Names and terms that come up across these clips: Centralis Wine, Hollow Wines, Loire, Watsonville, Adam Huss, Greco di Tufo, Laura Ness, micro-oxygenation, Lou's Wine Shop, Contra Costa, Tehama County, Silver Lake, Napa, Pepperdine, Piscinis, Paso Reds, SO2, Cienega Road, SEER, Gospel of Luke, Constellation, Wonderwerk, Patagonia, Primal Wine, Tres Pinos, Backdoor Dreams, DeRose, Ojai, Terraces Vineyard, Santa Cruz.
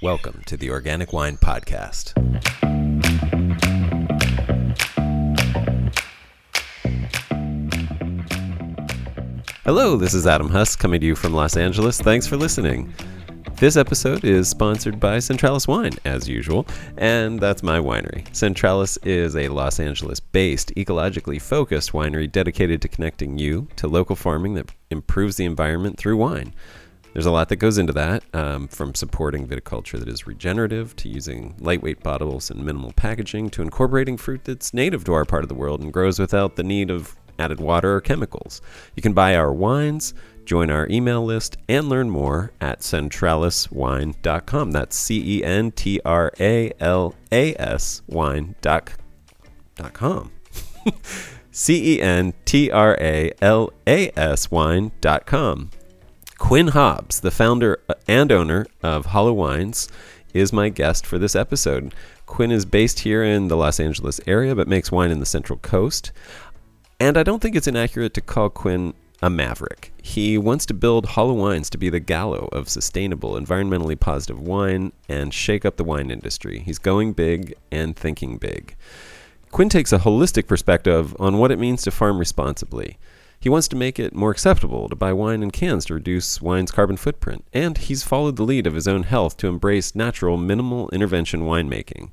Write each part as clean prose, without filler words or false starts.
Welcome to the Organic Wine Podcast. Hello, this is Adam Huss coming to you from Los Angeles. Thanks for listening. This episode is sponsored by Centralis Wine, as usual, and that's my winery. Centralis is a Los Angeles-based, ecologically focused winery dedicated to connecting you to local farming that improves the environment through wine. There's a lot that goes into that, from supporting viticulture that is regenerative, to using lightweight bottles and minimal packaging, to incorporating fruit that's native to our part of the world and grows without the need of added water or chemicals. You can buy our wines, join our email list, and learn more at centraliswine.com. That's centraliswine.com. centraliswine.com. Quinn Hobbs, the founder and owner of Hollow Wines, is my guest for this episode. Quinn is based here in the Los Angeles area, but makes wine in the Central Coast. And I don't think it's inaccurate to call Quinn a maverick. He wants to build Hollow Wines to be the Gallo of sustainable, environmentally positive wine and shake up the wine industry. He's going big and thinking big. Quinn takes a holistic perspective on what it means to farm responsibly. He wants to make it more acceptable to buy wine in cans to reduce wine's carbon footprint, and he's followed the lead of his own health to embrace natural, minimal intervention winemaking.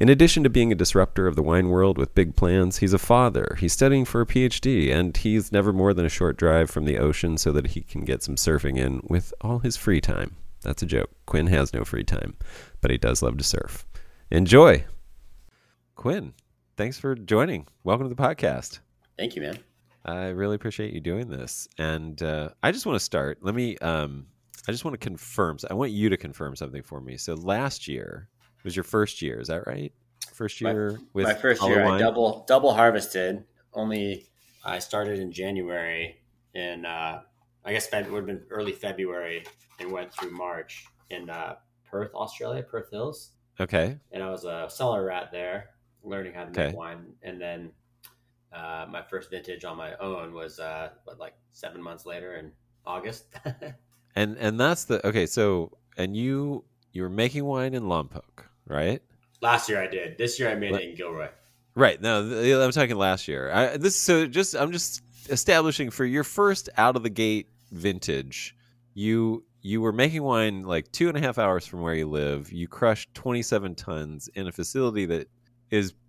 In addition to being a disruptor of the wine world with big plans, he's a father, he's studying for a PhD, and he's never more than a short drive from the ocean so that he can get some surfing in with all his free time. That's a joke. Quinn has no free time, but he does love to surf. Enjoy! Quinn, thanks for joining. Welcome to the podcast. Thank you, man. I really appreciate you doing this. And I just want to start. Let me, I just want to confirm. I want you to confirm something for me. So last year was your first year, is that right? First year with my first year, I double harvested. Only I started in January, and I guess it would have been early February, and went through March in Perth, Australia, Perth Hills. Okay. And I was a cellar rat there, learning how to make wine, and then my first vintage on my own was like 7 months later in August. and that's the okay. So and you were making wine in Lompoc, right? Last year I did. This year I made it in Gilroy. Right. No, I'm talking last year. I'm just establishing for your first out of the gate vintage, you were making wine like 2.5 hours from where you live. You crushed 27 tons in a facility that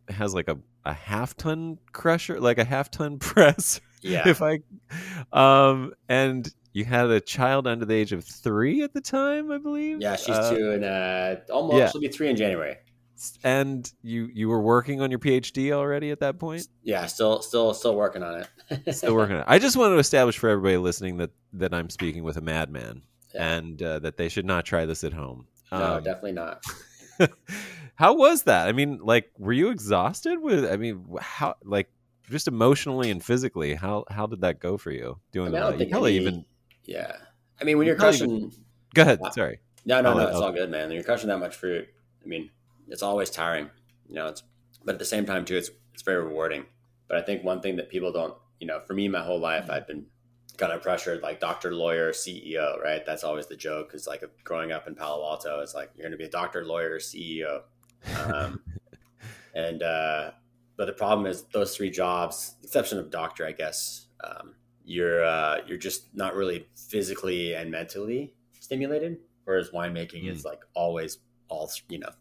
has like a half ton crusher, like a half ton press. Yeah. And you had a child under the age of 3 at the time, I believe. Yeah, she's 2 and almost she'll be 3 in January. And you were working on your PhD already at that point? Yeah, still working on it. Still working on it. I just want to establish for everybody listening that I'm speaking with a madman, and that they should not try this at home. No, definitely not. How was that? I mean, like, were you exhausted how, like, just emotionally and physically, how did that go for you doing that? Yeah. I mean, when you're crushing... Go ahead. Sorry. No, it's all good, man. When you're crushing that much fruit, I mean, it's always tiring, but at the same time too, it's very rewarding. But I think one thing that people don't, for me, my whole life, I've been kind of pressured, like doctor, lawyer, CEO, right? That's always the joke. Cause like growing up in Palo Alto, it's like, you're going to be a doctor, lawyer, CEO. But the problem is those three jobs, exception of doctor, I guess, you're just not really physically and mentally stimulated. Whereas winemaking is like always all,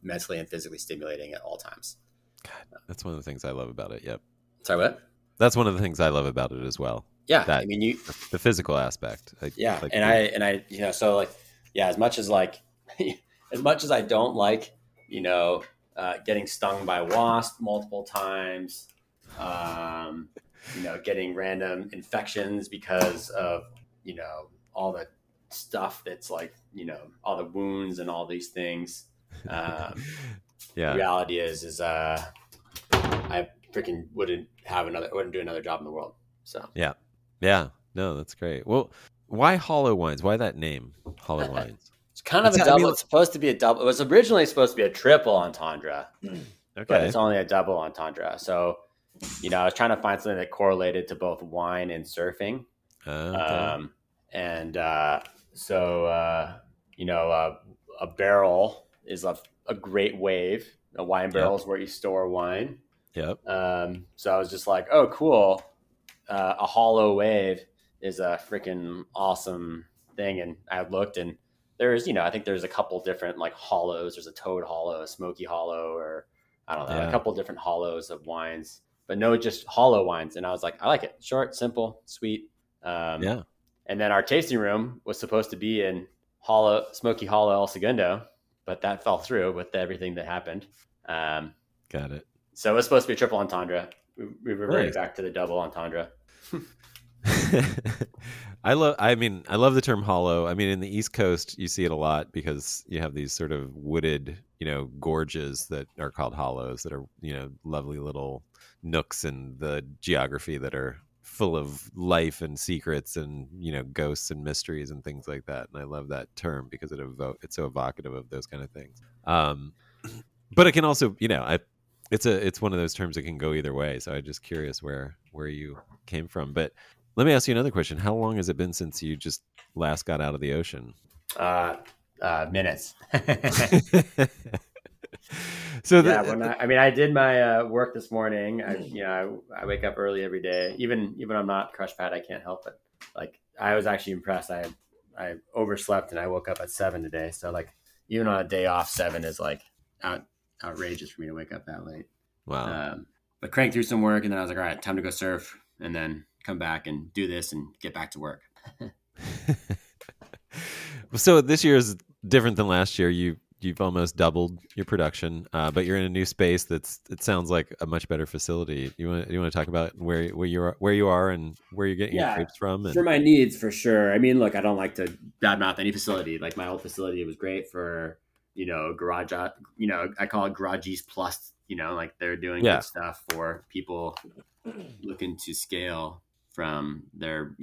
mentally and physically stimulating at all times. God, that's one of the things I love about it. Yep. Sorry, what? That's one of the things I love about it as well. Yeah. That, I mean, the physical aspect. As much as I don't like, getting stung by wasp multiple times, getting random infections because of, all the stuff that's like, all the wounds and all these things. Yeah. The reality is, I freaking wouldn't do another job in the world. So, yeah. No, that's great. Well, why Hollow Wines? Why that name? Hollow Wines. It's kind of a double. It's supposed to be a double. It was originally supposed to be a triple entendre. Okay. But it's only a double entendre. So, I was trying to find something that correlated to both wine and surfing. Okay. A barrel is a great wave. A wine barrel is where you store wine. Yep. So I was just like, oh, cool. A hollow wave is a freaking awesome thing. And I looked, and there's, I think there's a couple different like hollows. There's a Toad Hollow, a Smoky Hollow, or I don't know, a couple different hollows of wines, but no, just hollow wines. And I was like, I like it. Short, simple, sweet. And then our tasting room was supposed to be in Smoky Hollow El Segundo, but that fell through with everything that happened. Got it. So it was supposed to be a triple entendre. We reverted back to the double entendre. I love the term hollow. I mean, in the East Coast, you see it a lot because you have these sort of wooded, gorges that are called hollows that are, lovely little nooks in the geography that are full of life and secrets and, ghosts and mysteries and things like that. And I love that term because it's so evocative of those kind of things. But it can also, it's one of those terms that can go either way. So I'm just curious where you came from. But let me ask you another question. How long has it been since you just last got out of the ocean? Minutes. So I did my work this morning. I wake up early every day. Even I'm not crush pad, I can't help it. Like, I was actually impressed. I overslept and I woke up at 7 today. So like, even on a day off, 7 is like outrageous for me to wake up that late. Wow. But cranked through some work, and then I was like, all right, time to go surf, and then come back and do this and get back to work. So this year is different than last year. You've almost doubled your production, but you're in a new space it sounds like a much better facility. You want to talk about where you are and where you're getting your grapes from? And... For my needs, for sure. I mean, look, I don't like to badmouth any facility. Like, my old facility was great for, garage, I call it garages plus, like they're doing good stuff for people looking to scale from their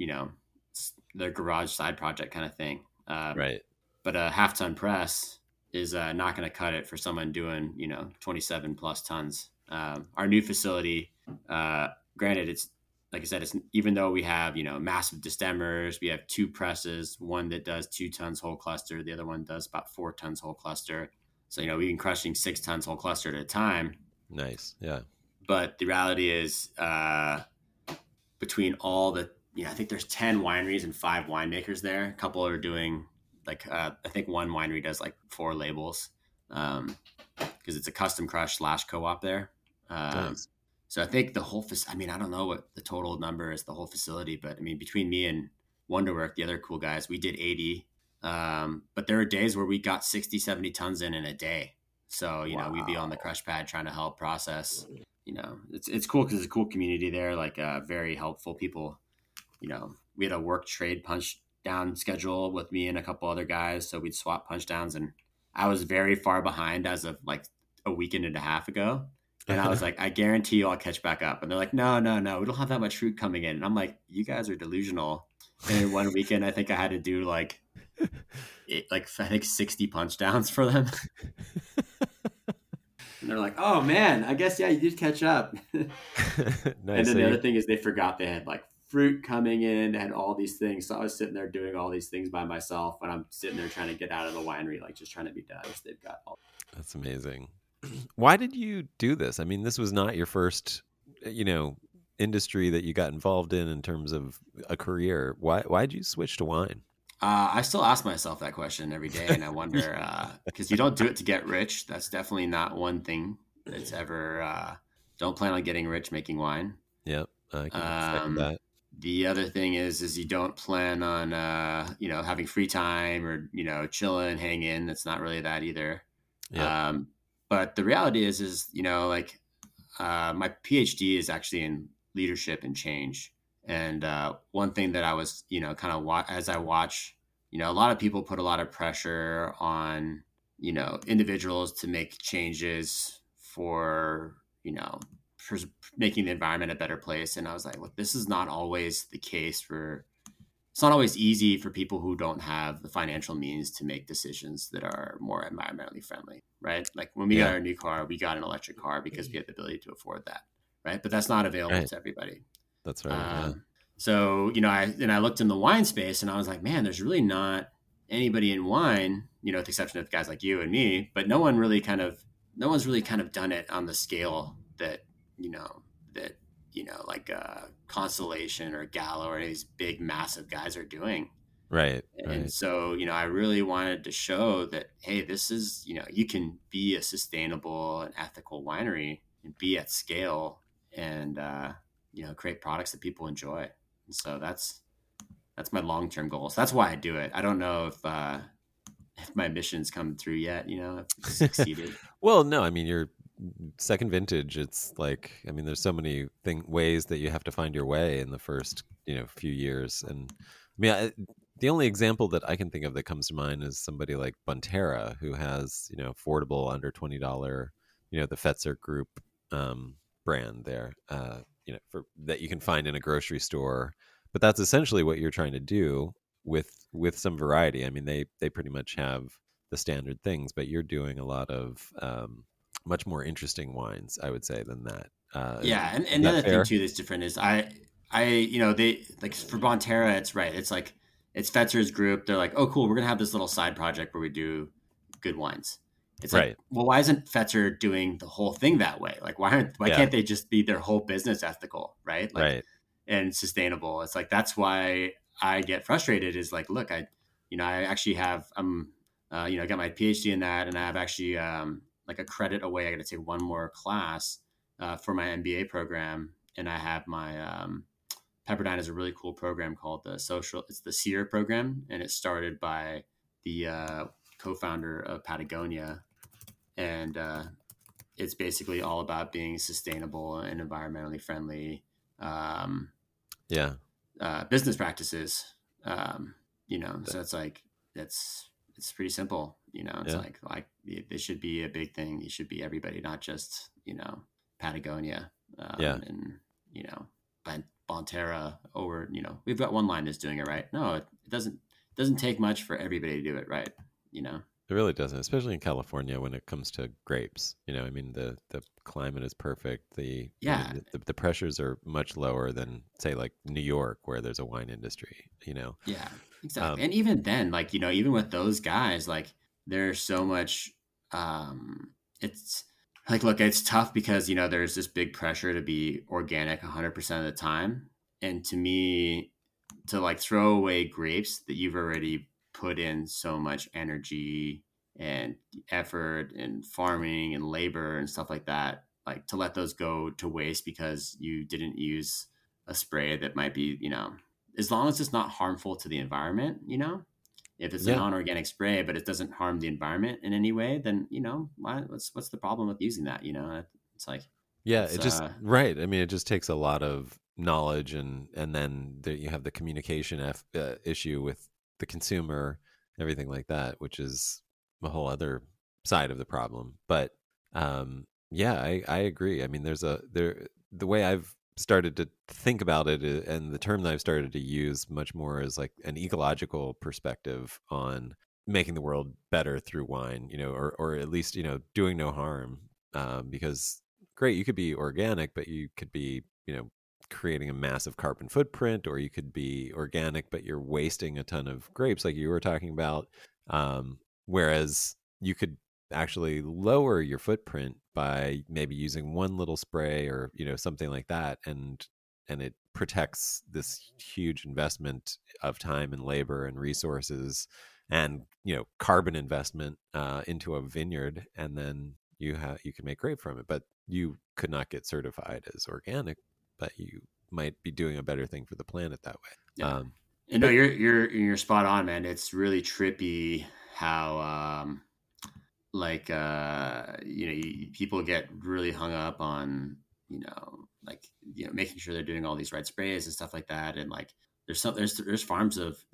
garage side project kind of thing. Right. But a half ton press is not going to cut it for someone doing, 27 plus tons. Our new facility, granted, it's like I said, it's, even though we have, massive destemmers, we have two presses, one that does 2 tons whole cluster. The other one does about 4 tons whole cluster. So, we've been crushing 6 tons whole cluster at a time. Nice. Yeah. But the reality is, between all the, I think there's 10 wineries and 5 winemakers there. A couple are doing like, I think one winery does like 4 labels, because it's a custom crush / co-op there. Nice. So I think the whole, I don't know what the total number is, the whole facility, but I mean, between me and Wonderwerk, the other cool guys, we did 80. But there were days where we got 60, 70 tons in a day. So, we'd be on the crush pad trying to help process, it's cool because it's a cool community there, like very helpful people. We had a work trade punch down schedule with me and a couple other guys. So we'd swap punch downs, and I was very far behind as of like a weekend and a half ago. And I was like, I guarantee you I'll catch back up. And they're like, no, we don't have that much fruit coming in. And I'm like, you guys are delusional. And in one weekend, I think I had to do like 60 punch downs for them. And they're like, oh man, I guess, you did catch up. Nice. And then the other thing is they forgot they had like fruit coming in and all these things. So I was sitting there doing all these things by myself when I'm sitting there trying to get out of the winery, like just trying to be done. They've got all. That's amazing. Why did you do this? I mean, this was not your first, industry that you got involved in terms of a career. Why did you switch to wine? I still ask myself that question every day, and I wonder, because you don't do it to get rich. That's definitely not one thing that's ever. Don't plan on getting rich making wine. Yep, I can understand that. The other thing is you don't plan on having free time or chilling, hanging. It's not really that either. Yep. But the reality is my PhD is actually in leadership and change. And one thing that I was, as I watch, a lot of people put a lot of pressure on, individuals to make changes for making the environment a better place. And I was like, look, this is not always the case it's not always easy for people who don't have the financial means to make decisions that are more environmentally friendly, right? Like when we got our new car, we got an electric car because we had the ability to afford that, right? But that's not available to everybody. That's right. So, I looked in the wine space and I was like, man, there's really not anybody in wine you know, with the exception of guys like you and me, but no one's really done it on the scale that Constellation or Gallo or any of these big, massive guys are doing. Right. And so, you know, I really wanted to show that, hey, this is, you know, you can be a sustainable and ethical winery and be at scale and, you know, create products that people enjoy. And so that's my long-term goal. So that's why I do it. I don't know if my mission's come through yet, you know, if it's succeeded. Well, no, I mean, you're second vintage. It's like, I mean, there's so many ways that you have to find your way in the first, you know, few years. And I mean, the only example that I can think of that comes to mind is somebody like Bonterra, who has, you know, affordable under $20, you know, the Fetzer group brand there, you know, for that you can find in a grocery store. But that's essentially what you're trying to do with some variety. I mean, they pretty much have the standard things, but you're doing a lot of much more interesting wines, I would say, than that. Yeah, and another thing too that's different is I you know, they, like, for Bonterra, it's right. It's like, it's Fetzer's group. They're like, oh, cool, we're going to have this little side project where we do good wines. It's right. Like, well, why isn't Fetzer doing the whole thing that way? Like, why can't they just be their whole business ethical, right? Like, right. And sustainable. It's like, that's why I get frustrated is like, look, I actually have, you know, I got my PhD in that, and I have actually like a credit away. I got to take one more class for my MBA program. And I have my, Pepperdine is a really cool program called it's the SEER program. And it's started by the co-founder of Patagonia. And it's basically all about being sustainable and environmentally friendly business practices. You know, so it's like, it's pretty simple, you know, it's like it should be a big thing. It should be everybody, not just, you know, Patagonia, and, you know, Bonterra, or, you know, we've got one line that's doing it right. No, it doesn't take much for everybody to do it right, you know. It really doesn't, especially in California when it comes to grapes. You know, I mean, the climate is perfect. The pressures are much lower than, say, like New York, where there's a wine industry, you know? Yeah, exactly. And even then, like, you know, even with those guys, like, there's so much, it's like, look, it's tough because, you know, there's this big pressure to be organic 100% of the time. And to me, to like throw away grapes that you've already put in so much energy and effort and farming and labor and stuff like that, like to let those go to waste because you didn't use a spray that might be, you know, as long as it's not harmful to the environment, you know, if it's a non-organic spray, but it doesn't harm the environment in any way, then, you know, what's the problem with using that? You know, it's like, yeah, it just, right. I mean, it just takes a lot of knowledge and then you have the communication issue with the consumer, everything like that, which is a whole other side of the problem. But I agree. I mean, the way I've started to think about it, and the term that I've started to use much more is like an ecological perspective on making the world better through wine, you know, or at least, you know, doing no harm, because great, you could be organic, but you could be, you know, creating a massive carbon footprint, or you could be organic, but you're wasting a ton of grapes like you were talking about. Whereas you could actually lower your footprint by maybe using one little spray or, you know, something like that. And it protects this huge investment of time and labor and resources and, you know, carbon investment into a vineyard. And then you can make grape from it, but you could not get certified as organic, but you might be doing a better thing for the planet that way. Yeah. No, you're spot on, man. It's really trippy how, you know, people get really hung up on, you know, like, you know, making sure they're doing all these right sprays and stuff like that. And like, there's forms of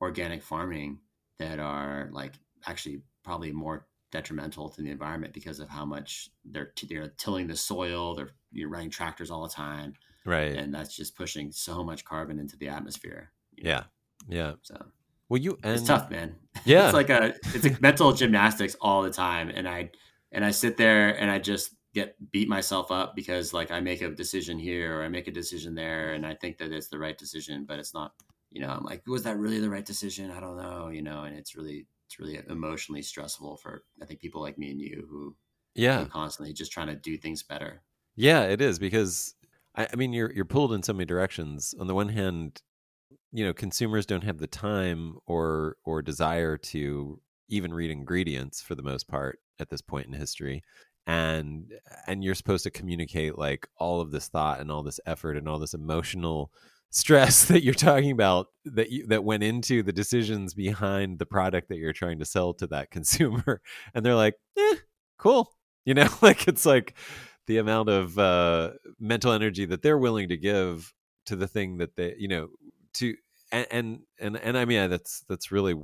organic farming that are like actually probably more detrimental to the environment because of how much they're tilling the soil, you're running tractors all the time, right? And that's just pushing so much carbon into the atmosphere, you know? Yeah. So, well, it's tough, man. Yeah, it's like mental gymnastics all the time, and I sit there and I just beat myself up because like I make a decision here or I make a decision there, and I think that it's the right decision, but it's not. you know, I'm like, was that really the right decision? I don't know, you know, and it's really emotionally stressful for, I think, people like me and you who are constantly just trying to do things better. Yeah, it is, because I mean, you're pulled in so many directions. On the one hand, you know, consumers don't have the time or desire to even read ingredients for the most part at this point in history. And you're supposed to communicate like all of this thought and all this effort and all this emotional stress that you're talking about that went into the decisions behind the product that you're trying to sell to that consumer. And they're like, cool. You know, like, it's like the amount of mental energy that they're willing to give to the thing that they, you know, to, and I mean, that's really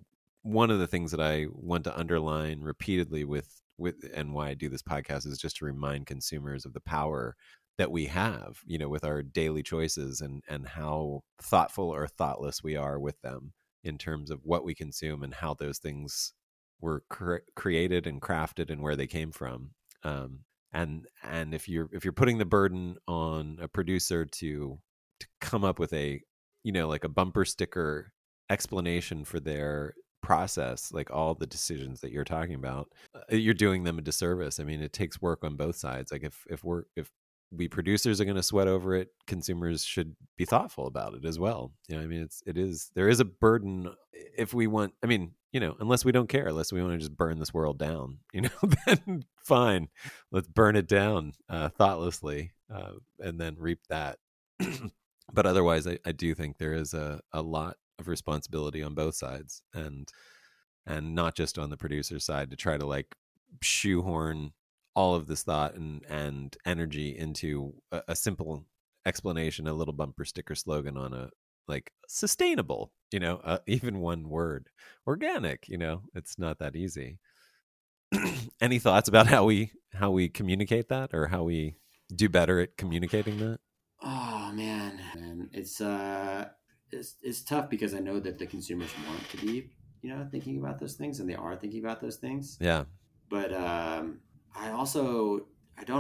one of the things that I want to underline repeatedly with, and why I do this podcast, is just to remind consumers of the power that we have, you know, with our daily choices and how thoughtful or thoughtless we are with them in terms of what we consume and how those things were created and crafted and where they came from. And if you're putting the burden on a producer to come up with a, you know, like a bumper sticker explanation for their process, like all the decisions that you're talking about, you're doing them a disservice. I mean, it takes work on both sides. Like if we producers are going to sweat over it, consumers should be thoughtful about it as well. You know, I mean, there is a burden if we want, I mean, you know, unless we don't care, unless we want to just burn this world down, you know, then fine, let's burn it down thoughtlessly and then reap that. But otherwise, I do think there is a lot of responsibility on both sides, and not just on the producer side to try to like shoehorn all of this thought and energy into a simple explanation, a little bumper sticker slogan on a like sustainable, you know, even one word, organic, you know, it's not that easy. Any thoughts about how we communicate that, or how we do better at communicating that? Oh man, and it's tough, because I know that the consumers want to be, you know, thinking about those things, and they are thinking about those things. Yeah. But I don't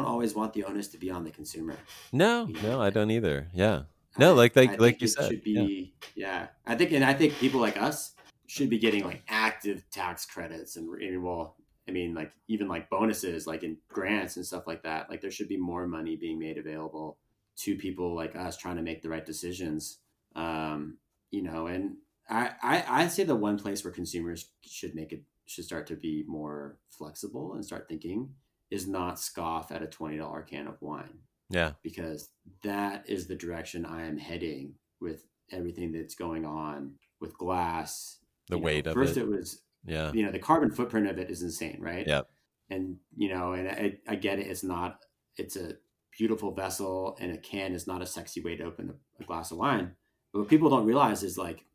always want the onus to be on the consumer. No, you know? No, I don't either. Yeah. No, like you said. Should be, yeah. I think people like us should be getting like active tax credits and well, I mean, like even like bonuses, like in grants and stuff like that. Like there should be more money being made available to people like us trying to make the right decisions. You know, and I'd say the one place where consumers should start to be more flexible and start thinking is not scoff at a $20 can of wine. Yeah. Because that is the direction I am heading with everything that's going on with glass. The weight of it. First it was, yeah, you know, the carbon footprint of it is insane, right? Yeah. And, you know, and I get it. It's a beautiful vessel, and a can is not a sexy way to open a glass of wine. But what people don't realize is like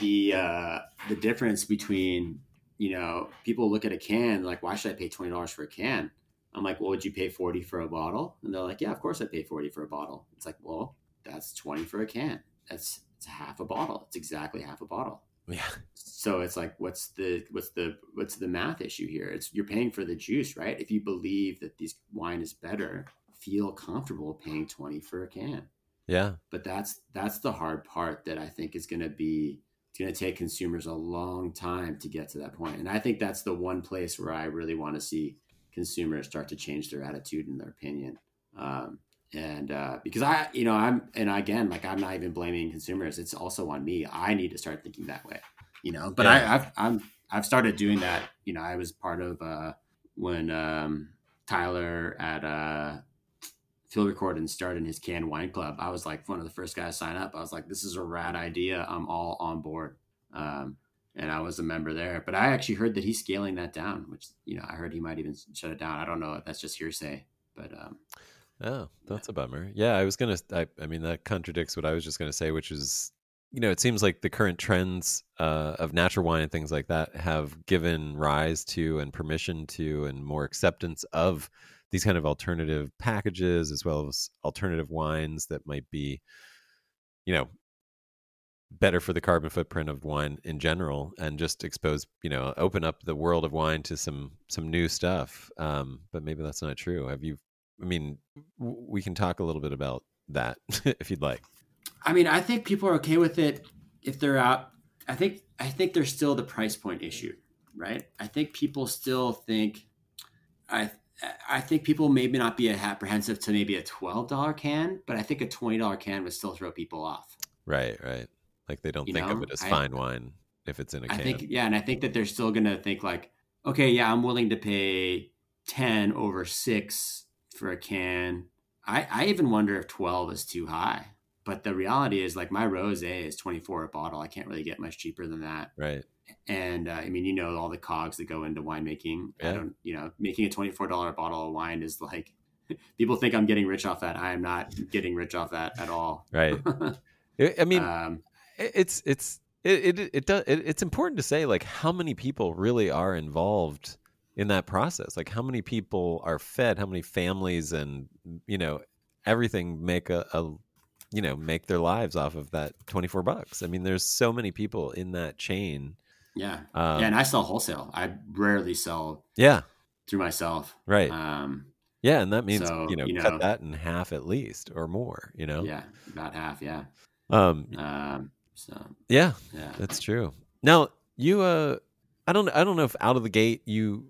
the difference between, you know, people look at a can like, why should I pay $20 for a can? I'm like, well, would you pay $40 for a bottle? And they're like, yeah, of course I pay $40 for a bottle. It's like, well, that's $20 for a can. It's half a bottle. It's exactly half a bottle. Yeah. So it's like, what's the math issue here? You're paying for the juice, right? If you believe that this wine is better, feel comfortable paying $20 for a can. Yeah. But that's the hard part that I think is going to be, it's going to take consumers a long time to get to that point. And I think that's the one place where I really want to see consumers start to change their attitude and their opinion. Because I, you know, I'm not even blaming consumers. It's also on me. I need to start thinking that way, you know, but yeah. I've started doing that. You know, I was part of, when, Tyler at, Field Record and started his canned wine club, I was like one of the first guys to sign up. I was like, this is a rad idea. I'm all on board. And I was a member there, but I actually heard that he's scaling that down, which, you know, I heard he might even shut it down. I don't know if that's just hearsay, but, that's a bummer. Yeah. I mean, that contradicts what I was just going to say, which is, you know, it seems like the current trends of natural wine and things like that have given rise to and permission to and more acceptance of these kind of alternative packages, as well as alternative wines that might be, you know, better for the carbon footprint of wine in general, and just expose, you know, open up the world of wine to some new stuff. But maybe that's not true. We can talk a little bit about that if you'd like. I mean, I think people are okay with it if they're out, I think there's still the price point issue, right? I think people still think, I think people maybe not be apprehensive to maybe a $12 can, but I think a $20 can would still throw people off. Right. Like they don't think of it as fine wine if it's in a can. And I think that they're still going to think like, okay, yeah, I'm willing to pay 10 over 6 for a can. I even wonder if 12 is too high. But the reality is, like, my rosé is $24 a bottle. I can't really get much cheaper than that. Right. And I mean, all the cogs that go into winemaking. Yeah. Making a $24 bottle of wine is like, people think I'm getting rich off that. I am not getting rich off that at all. Right. I mean, it's important to say, like, how many people really are involved in that process? Like, how many people are fed? How many families and everything make make their lives off of that $24. I mean, there's so many people in that chain. Yeah. And I sell wholesale. I rarely sell through myself. Right. And that means, cut that in half at least or more, Yeah. About half. Yeah. So that's true. Now you, I don't know if out of the gate you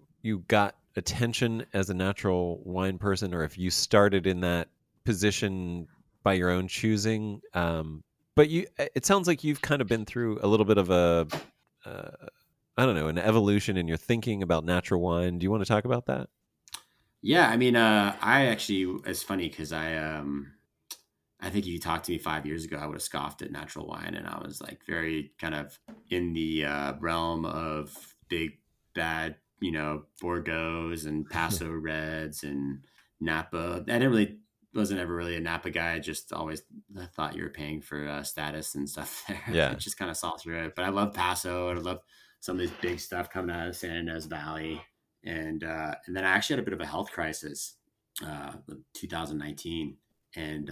got attention as a natural wine person, or if you started in that position by your own choosing, but it sounds like you've kind of been through a little bit of an evolution in your thinking about natural wine. Do you want to talk about that? Yeah, I mean, I actually, it's funny because I think if you talked to me 5 years ago, I would have scoffed at natural wine, and I was like very kind of in the realm of big bad, Bordeaux and Paso Reds and Napa. Wasn't ever really a Napa guy. I just always thought you were paying for status and stuff there. Yeah. I just kind of saw through it. But I love Paso, and I love some of this big stuff coming out of San Andreas Valley. And then I actually had a bit of a health crisis, 2019, and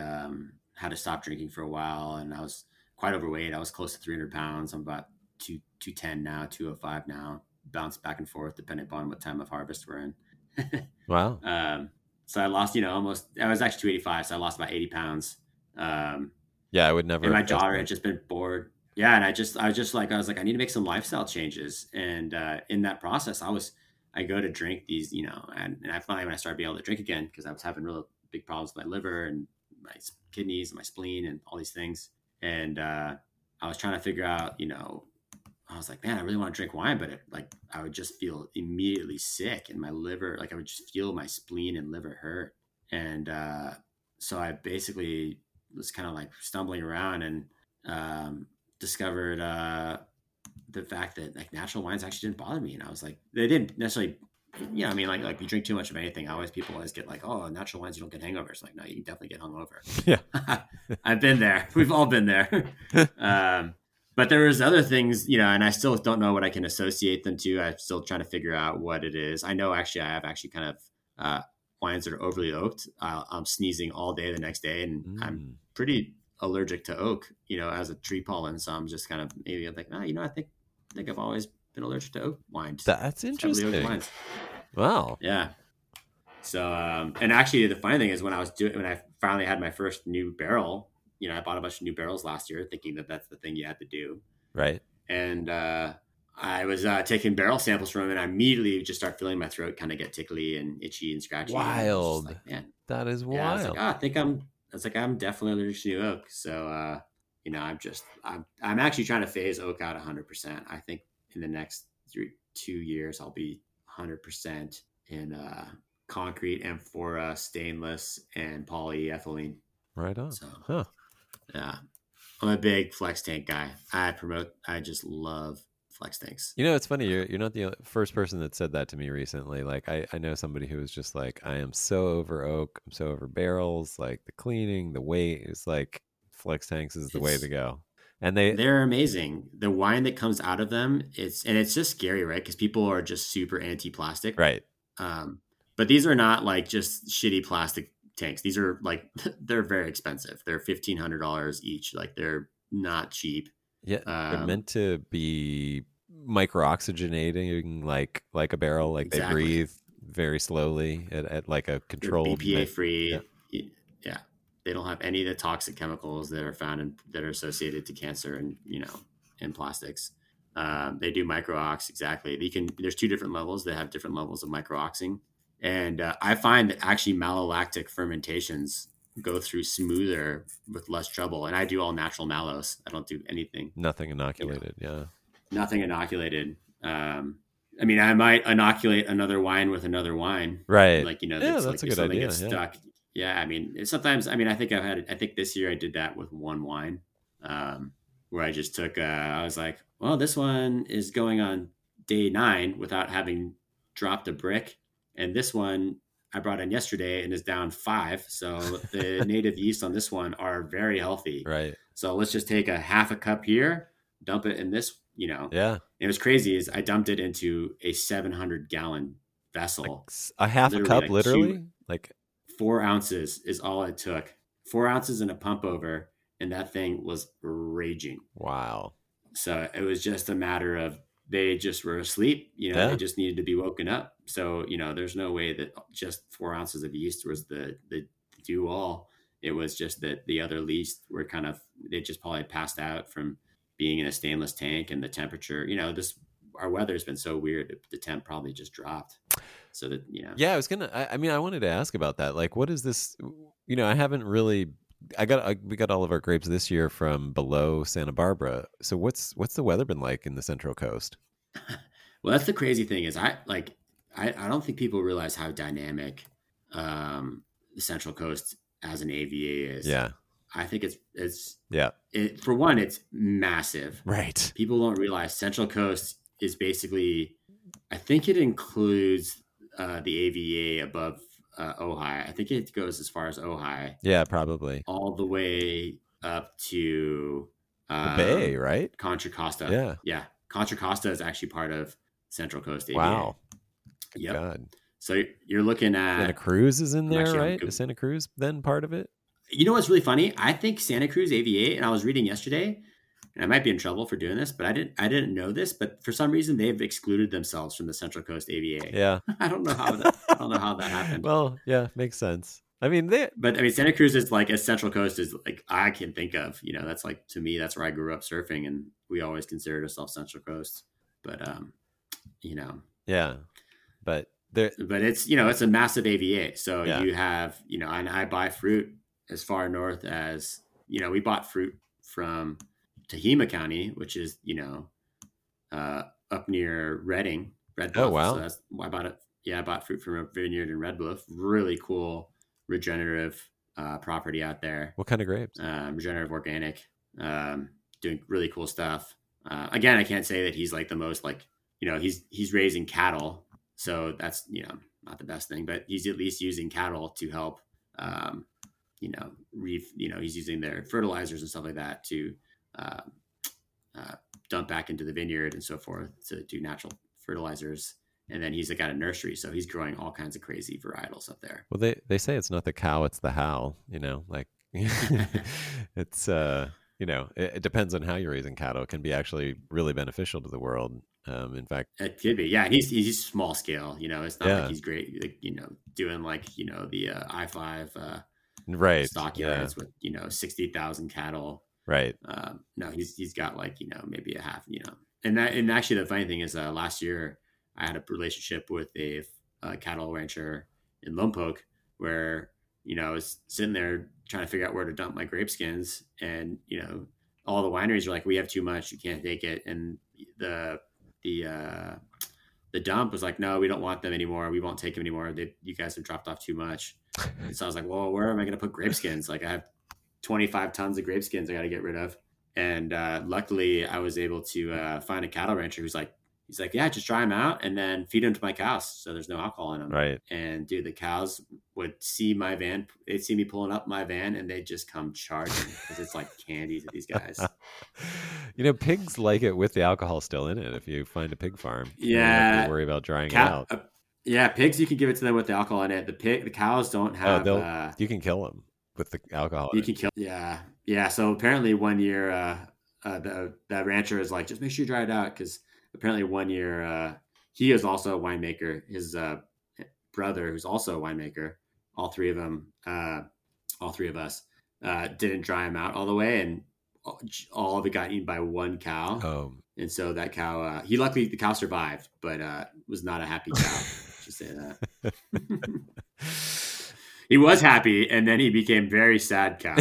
had to stop drinking for a while. And I was quite overweight. I was close to 300 pounds. I'm about 210 now, 205 now. Bounce back and forth depending upon what time of harvest we're in. Wow. So I lost, I was actually 285. So I lost about 80 pounds. I would never. And my daughter had just been bored. Yeah. And I was like, I need to make some lifestyle changes. And in that process, I go to drink these, and I finally, when I started being able to drink again, because I was having real big problems with my liver and my kidneys and my spleen and all these things. And I was trying to figure out, I was like, man, I really want to drink wine, but I would just feel immediately sick in my liver. Like I would just feel my spleen and liver hurt. And so I basically was kind of like stumbling around and discovered the fact that like natural wines actually didn't bother me. And I was like, they didn't necessarily, you drink too much of anything. People always get like, oh, natural wines, you don't get hangovers. Like, no, you can definitely get hungover. Yeah. I've been there. We've all been there. But there was other things, and I still don't know what I can associate them to. I'm still trying to figure out what it is. I know actually I have actually kind of wines that are overly oaked. I'm sneezing all day the next day, and I'm pretty allergic to oak, as a tree pollen. So I'm just kind of maybe I'm like, I think I've always been allergic to oak wines. That's interesting. Oak wines. Wow. Yeah. So and actually the funny thing is when I finally had my first new barrel. I bought a bunch of new barrels last year thinking that that's the thing you had to do. Right. And I was taking barrel samples from them, and I immediately just start feeling my throat kind of get tickly and itchy and scratchy. Wild. And that is wild. Yeah, I'm definitely allergic to oak. So, I'm actually trying to phase oak out 100%. I think in the next 2 years, I'll be 100% in concrete, amphora, stainless, and polyethylene. Right on. So, huh. Yeah. I'm a big flex tank guy. I just love flex tanks. It's funny. You're not the first person that said that to me recently. Like I know somebody who was just like, I am so over oak. I'm so over barrels, like the cleaning, the weight is like flex tanks is the way to go. And they're amazing. The wine that comes out of them, it's just scary, right? Cause people are just super anti-plastic. Right. But these are not like just shitty plastic tanks. These are like, they're very expensive. They're $1,500 each. Like they're not cheap. Yeah. They're meant to be micro-oxygenating like a barrel. Like exactly. They breathe very slowly at like a controlled. They're BPA free. Yeah. They don't have any of the toxic chemicals that are found in, that are associated to cancer and, you know, in plastics. They do micro-ox. Exactly. They can, there's two different levels. They have different levels of micro-oxing. And I find that actually malolactic fermentations go through smoother with less trouble. And I do all natural mallows. I don't do anything. Nothing inoculated. You know? Yeah. Nothing inoculated. I mean, I might inoculate another wine with another wine. Right. Like, you know, yeah, that's like a good idea. Gets stuck. Yeah. I mean, sometimes, I mean, I think this year I did that with one wine, where I just took, I was like, well, this one is going on day 9 without having dropped a brick. And this one I brought in yesterday and is down 5. So the native yeast on this one are very healthy. Right. So let's just take a half a cup here, dump it in this, you know. Yeah. It was crazy is I dumped it into a 700-gallon vessel. Like a half a cup, literally? Like 4 ounces is all it took. 4 ounces and a pump over. And that thing was raging. Wow. So it was just a matter of they just were asleep, you know, yeah. They just needed to be woken up. So, you know, there's no way that just 4 ounces of yeast was the do all. It was just that the other yeast were kind of, they just probably passed out from being in a stainless tank and the temperature, you know, this, our weather has been so weird. The temp probably just dropped. So that, you know. Yeah, I was going to, I mean, I wanted to ask about that. Like, what is this, you know, I haven't really we got all of our grapes this year from below Santa Barbara. So what's the weather been like in the Central Coast? Well, that's the crazy thing is I don't think people realize how dynamic the Central Coast as an AVA is. Yeah, I think it's for one, it's massive. Right. People don't realize Central Coast is basically, I think it includes the AVA above. Ojai. I think it goes as far as Ojai. Yeah, probably. All the way up to the Bay, right? Contra Costa. Yeah. Yeah. Contra Costa is actually part of Central Coast AVA. Wow. Yep. God. So you're looking at... Santa Cruz is in there, right? Is Santa Cruz then part of it? You know what's really funny? I think Santa Cruz AVA, and I was reading yesterday, and I might be in trouble for doing this, but I didn't know this, but for some reason they've excluded themselves from the Central Coast AVA. Yeah. I don't know how that happened. Well, yeah, makes sense. I mean, Santa Cruz is like as Central Coast is like I can think of, you know, that's like, to me, that's where I grew up surfing and we always considered ourselves Central Coast, but, you know, yeah, but it's, you know, it's a massive AVA. So yeah. You have, you know, and I buy fruit as far north as, you know, we bought fruit from Tehama County, which is, you know, up near Redding, Red Bluff. Oh, wow. So that's why I bought it. Yeah, I bought fruit from a vineyard in Red Bluff. Really cool regenerative property out there. What kind of grapes? Regenerative organic. Doing really cool stuff. Again, I can't say that he's like the most like, you know, he's raising cattle. So that's, you know, not the best thing, but he's at least using cattle to help, you know, he's using their fertilizers and stuff like that to dump back into the vineyard and so forth to do natural fertilizers. And then he's got a nursery, so he's growing all kinds of crazy varietals up there. Well, they say it's not the cow, it's the how, you know, like it's, you know, it depends on how you're raising cattle. It can be actually really beneficial to the world. In fact, it could be. Yeah. He's small scale, you know, it's not like he's great, like, you know, doing like, you know, the I-5 right. Stock yards with, you know, 60,000 cattle. Right. No, he's got like, you know, maybe a half, you know, and actually the funny thing is last year I had a relationship with a cattle rancher in Lompoc where, you know, I was sitting there trying to figure out where to dump my grape skins and, you know, all the wineries are like, we have too much. You can't take it. And the dump was like, no, we don't want them anymore. We won't take them anymore. You guys have dropped off too much. And so I was like, well, where am I going to put grape skins? Like I have 25 tons of grape skins I got to get rid of. And luckily I was able to find a cattle rancher who's like, he's like, yeah, just dry them out and then feed them to my cows. So there's no alcohol in them. Right. And dude, the cows would see my van. They'd see me pulling up my van and they'd just come charging because it's like candy to these guys. You know, pigs like it with the alcohol still in it. If you find a pig farm, you don't have to worry about drying it out. Yeah. Pigs, you can give it to them with the alcohol in it. The cows don't have, you can kill them. With the alcohol, you can kill. Yeah, yeah. So apparently, one year, the rancher is like, just make sure you dry it out, because apparently, one year, he is also a winemaker. His brother, who's also a winemaker, all three of us, didn't dry them out all the way, and all of it got eaten by one cow. And so that cow, he luckily the cow survived, but was not a happy cow. Just say that. He was happy, and then he became very sad cow.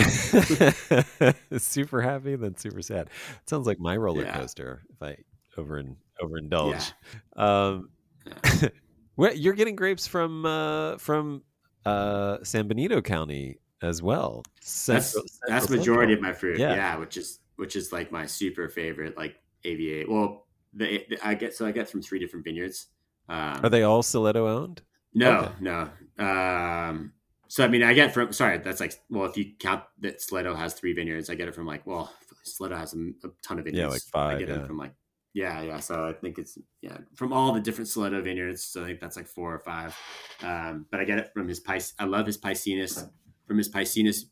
Super happy, then super sad. It sounds like my roller coaster. If I overindulge. Yeah. You're getting grapes from San Benito County as well. That's majority of my fruit. Yeah, which is like my super favorite, like AVA. Well, I get from three different vineyards. Are they all Saleto owned? No. So, I mean, I get from, sorry, that's like, well, if you count that Saleto has three vineyards, I get it from like, well, Saleto has a ton of vineyards. Yeah, like five. I get it from like, yeah. So I think it's, from all the different Saleto vineyards. So I think that's like four or five. But I get it from his Piscinis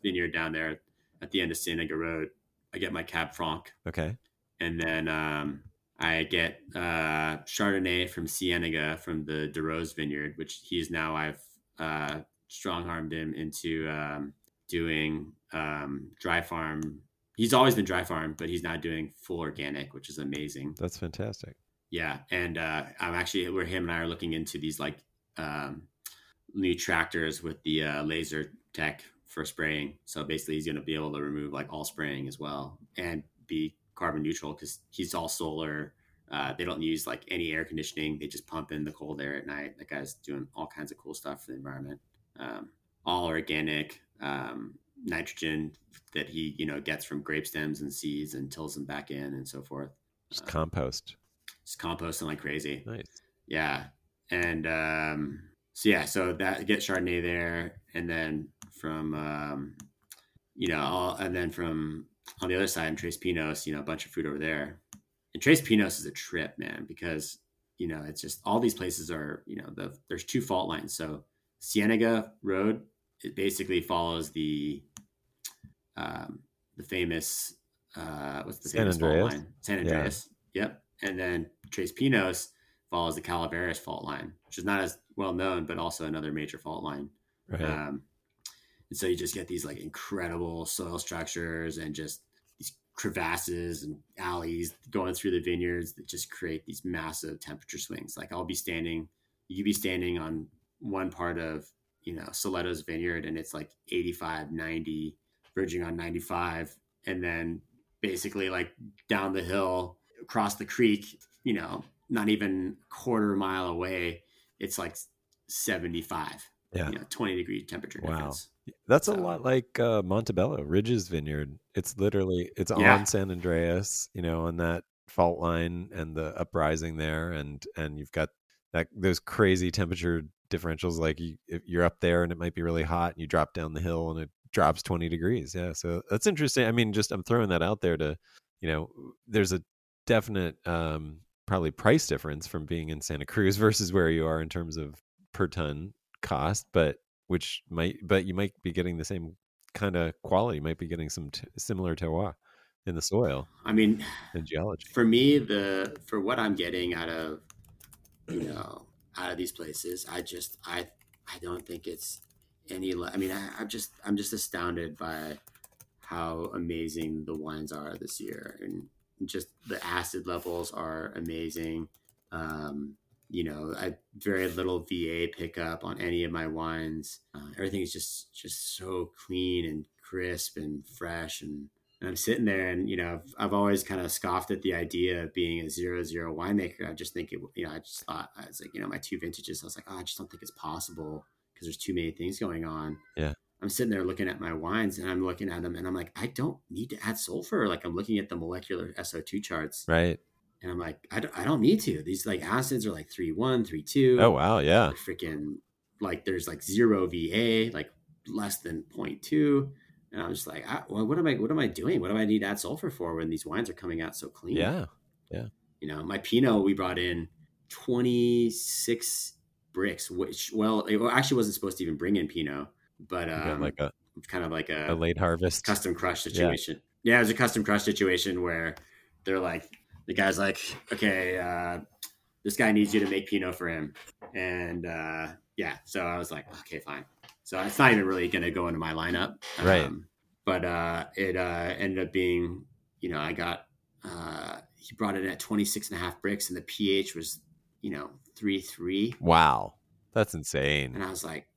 vineyard down there at the end of Cienega Road. I get my Cab Franc. Okay. And then I get Chardonnay from Cienega from the DeRose vineyard, which I've strong harmed him into doing dry farm. He's always been dry farm, but he's now doing full organic, which is amazing. That's fantastic. Yeah. And him and I are looking into these like new tractors with the laser tech for spraying. So basically he's going to be able to remove like all spraying as well and be carbon neutral because he's all solar. They don't use like any air conditioning. They just pump in the cold air at night. That guy's doing all kinds of cool stuff for the environment. All organic, nitrogen that he, gets from grape stems and seeds and tills them back in and so forth. Just composting like crazy. Nice. Yeah. And, so that get Chardonnay there. And then from on the other side in Tres Pinos, a bunch of fruit over there. And Tres Pinos is a trip, man, because, it's just all these places are, there's two fault lines. So Cienega Road, it basically follows the famous, famous fault line? San Andreas. Yeah. Yep. And then Tres Pinos follows the Calaveras fault line, which is not as well known, but also another major fault line. Right. And so you just get these like incredible soil structures and just crevasses and alleys going through the vineyards that just create these massive temperature swings. Like you'd be standing on one part of, Saleto's vineyard and it's like 85, 90, verging on 95. And then basically like down the hill, across the creek, not even quarter mile away, it's like 75, 20 degree temperature difference. That's a lot like Montebello, Ridge's vineyard. It's literally, on San Andreas, on that fault line and the uprising there. And you've got those crazy temperature differentials. Like you're up there and it might be really hot and you drop down the hill and it drops 20 degrees. Yeah. So that's interesting. I mean, I'm throwing that out there to, there's a definite probably price difference from being in Santa Cruz versus where you are in terms of per ton cost, but you might be getting the same kind of quality. You might be getting some similar terroir in the soil. I mean, in geology. For me, for what I'm getting out of these places, I don't think it's any. I mean, I'm just astounded by how amazing the wines are this year, and just the acid levels are amazing. I very little VA pickup on any of my wines. Everything is just so clean and crisp and fresh. And I'm sitting there and, I've always kind of scoffed at the idea of being a 0.0 winemaker. I just think my two vintages, I was like, I just don't think it's possible because there's too many things going on. Yeah. I'm sitting there looking at my wines and I'm looking at them and I'm like, I don't need to add sulfur. Like I'm looking at the molecular SO2 charts. Right. And I'm like, I don't need to. These like acids are like 3.1, 3.2. Oh, wow. Yeah. Freaking like there's like 0 VA, like less than 0.2. And I'm just like, what am I doing? What do I need to add sulfur for when these wines are coming out so clean? Yeah. Yeah. My Pinot, we brought in 26 bricks, which, it actually wasn't supposed to even bring in Pinot, but kind of like a late harvest custom crush situation. Yeah. It was a custom crush situation where they're like, the guy's like, okay, this guy needs you to make Pinot for him. And so I was like, okay, fine. So it's not even really going to go into my lineup. Right. But it ended up being, you know, I got, he brought it at 26.5 bricks, and the pH was, you know, 3.3. Wow. That's insane. And I was like,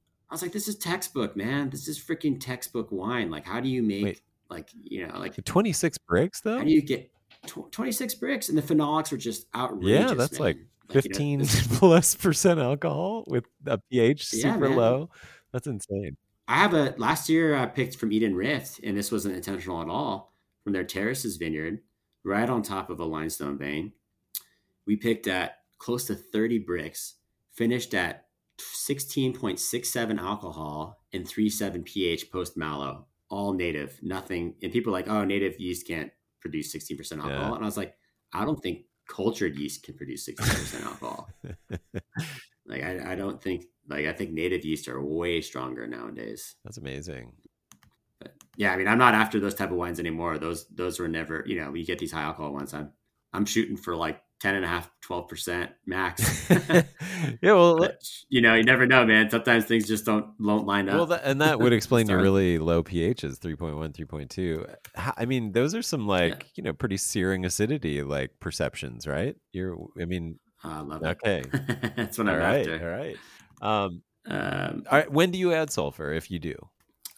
this is textbook, man. This is freaking textbook wine. Like, how do you make, like, you know, like 26 bricks though? How do you get 26 bricks? And the phenolics were just outrageous. Yeah, that's like 15 plus percent alcohol with a pH super low. That's insane. I have last year I picked from Eden Rift, and this wasn't intentional at all, from their Terraces vineyard, right on top of a limestone vein. We picked at close to 30 bricks, finished at 16.67 alcohol and 3.7 pH post mallow, all native, nothing. And people are like, oh, native yeast can't produce 16% alcohol. Yeah. And I was like, I don't think cultured yeast can produce 16% alcohol. Like, I don't think, like, I think native yeast are way stronger nowadays. That's amazing. But yeah, I mean, I'm not after those type of wines anymore. Those were never, you know, when you get these high alcohol ones, I'm shooting for like 10.5, 12% max. Yeah, well, but, you know, you never know, man. Sometimes things just don't line up. Well, that would explain your really low pHs, 3.1, 3.2. I mean, those are some you know, pretty searing acidity like perceptions, right? I love it. Okay, that's what I'm after. All right. When do you add sulfur, if you do?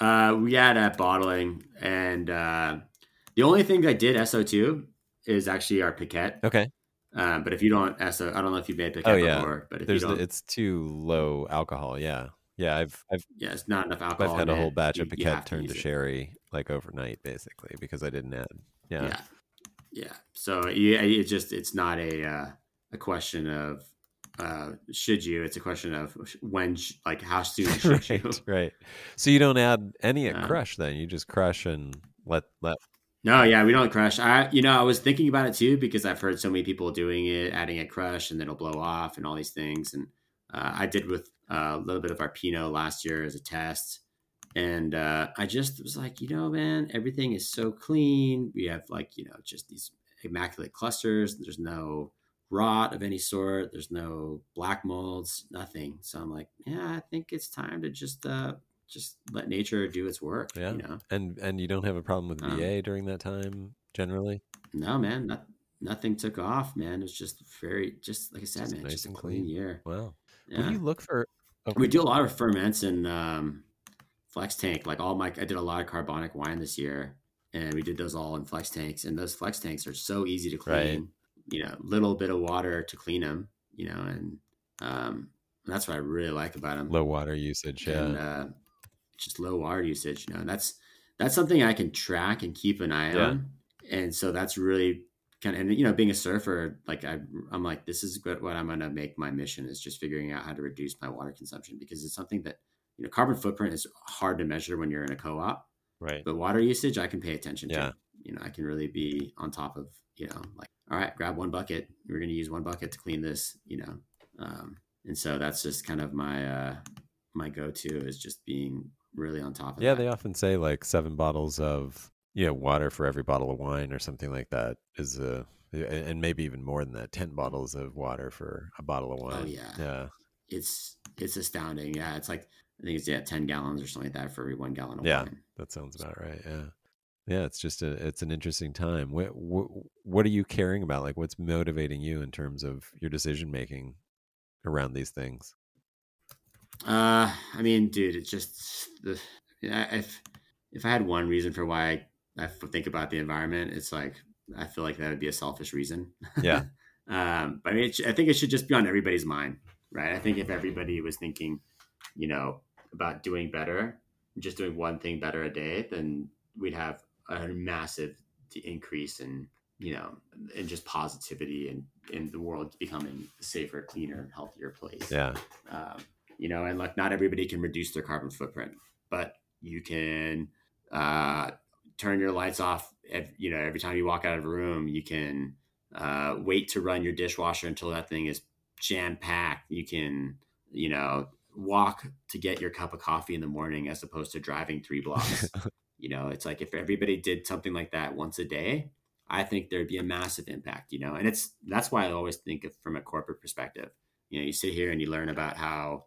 We add at bottling, and the only thing I did SO2 is actually our piquette. Okay. But if you don't SO, I don't know if you've made piquette before, but if you don't, it's too low alcohol. Yeah. Yeah. I've it's not enough alcohol. I've had a whole batch of piquette turned to sherry like overnight, basically, because I didn't add. Yeah. Yeah. Yeah. So it's not a question of, should you, it's a question of when, like how soon should you? Right. So you don't add any at crush then, you just crush and let. No, yeah, we don't crush. I was thinking about it too, because I've heard so many people doing it, adding a crush, and then it'll blow off and all these things. And I did with a little bit of our Pinot last year as a test. And I just was like, you know, man, everything is so clean. We have like, you know, just these immaculate clusters. There's no rot of any sort. There's no black molds, nothing. So I'm like, yeah, I think it's time to just let nature do its work. Yeah. You know? And you don't have a problem with VA during that time generally? No, man, nothing took off, man. It was just very like I said, man, nice, just a clean year. Wow. Yeah. What do you look for? We do a lot of ferments and flex tank. Like I did a lot of carbonic wine this year, and we did those all in flex tanks. And those flex tanks are so easy to clean, right. You know, little bit of water to clean them, you know, and that's what I really like about them. Low water usage. Yeah. And, just low water usage, you know, and that's something I can track and keep an eye on. And so that's really and you know, being a surfer, like I'm like, this is what I'm going to make my mission, is just figuring out how to reduce my water consumption, because it's something that, you know, carbon footprint is hard to measure when you're in a co-op, right? But water usage, I can pay attention to, you know, I can really be on top of, you know, like, all right, grab one bucket. We're going to use one bucket to clean this, you know? And so that's just kind of my go-to, is just being really on top of that. They often say like 7 bottles of, you know, water for every bottle of wine or something like that is and maybe even more than that, 10 bottles of water for a bottle of wine. Oh yeah. Yeah. It's astounding. Yeah. It's like, I think it's 10 gallons or something like that for every 1 gallon of wine. That sounds about right. Yeah. Yeah. It's just it's an interesting time. What are you caring about? Like, what's motivating you in terms of your decision-making around these things? I mean, dude, it's just if I had one reason for why I think about the environment, it's like, I feel like that would be a selfish reason. Yeah. But I mean, I think it should just be on everybody's mind, right? I think if everybody was thinking, you know, about doing better, just doing one thing better a day, then we'd have a massive increase in, you know, and just positivity and the world becoming a safer, cleaner, healthier place. Yeah. You know, and like, not everybody can reduce their carbon footprint, but you can turn your lights off. You know, every time you walk out of a room, you can wait to run your dishwasher until that thing is jam packed. You can, you know, walk to get your cup of coffee in the morning as opposed to driving 3 blocks. You know, it's like, if everybody did something like that once a day, I think there'd be a massive impact, you know, and that's why I always think of from a corporate perspective. You know, you sit here and you learn about how,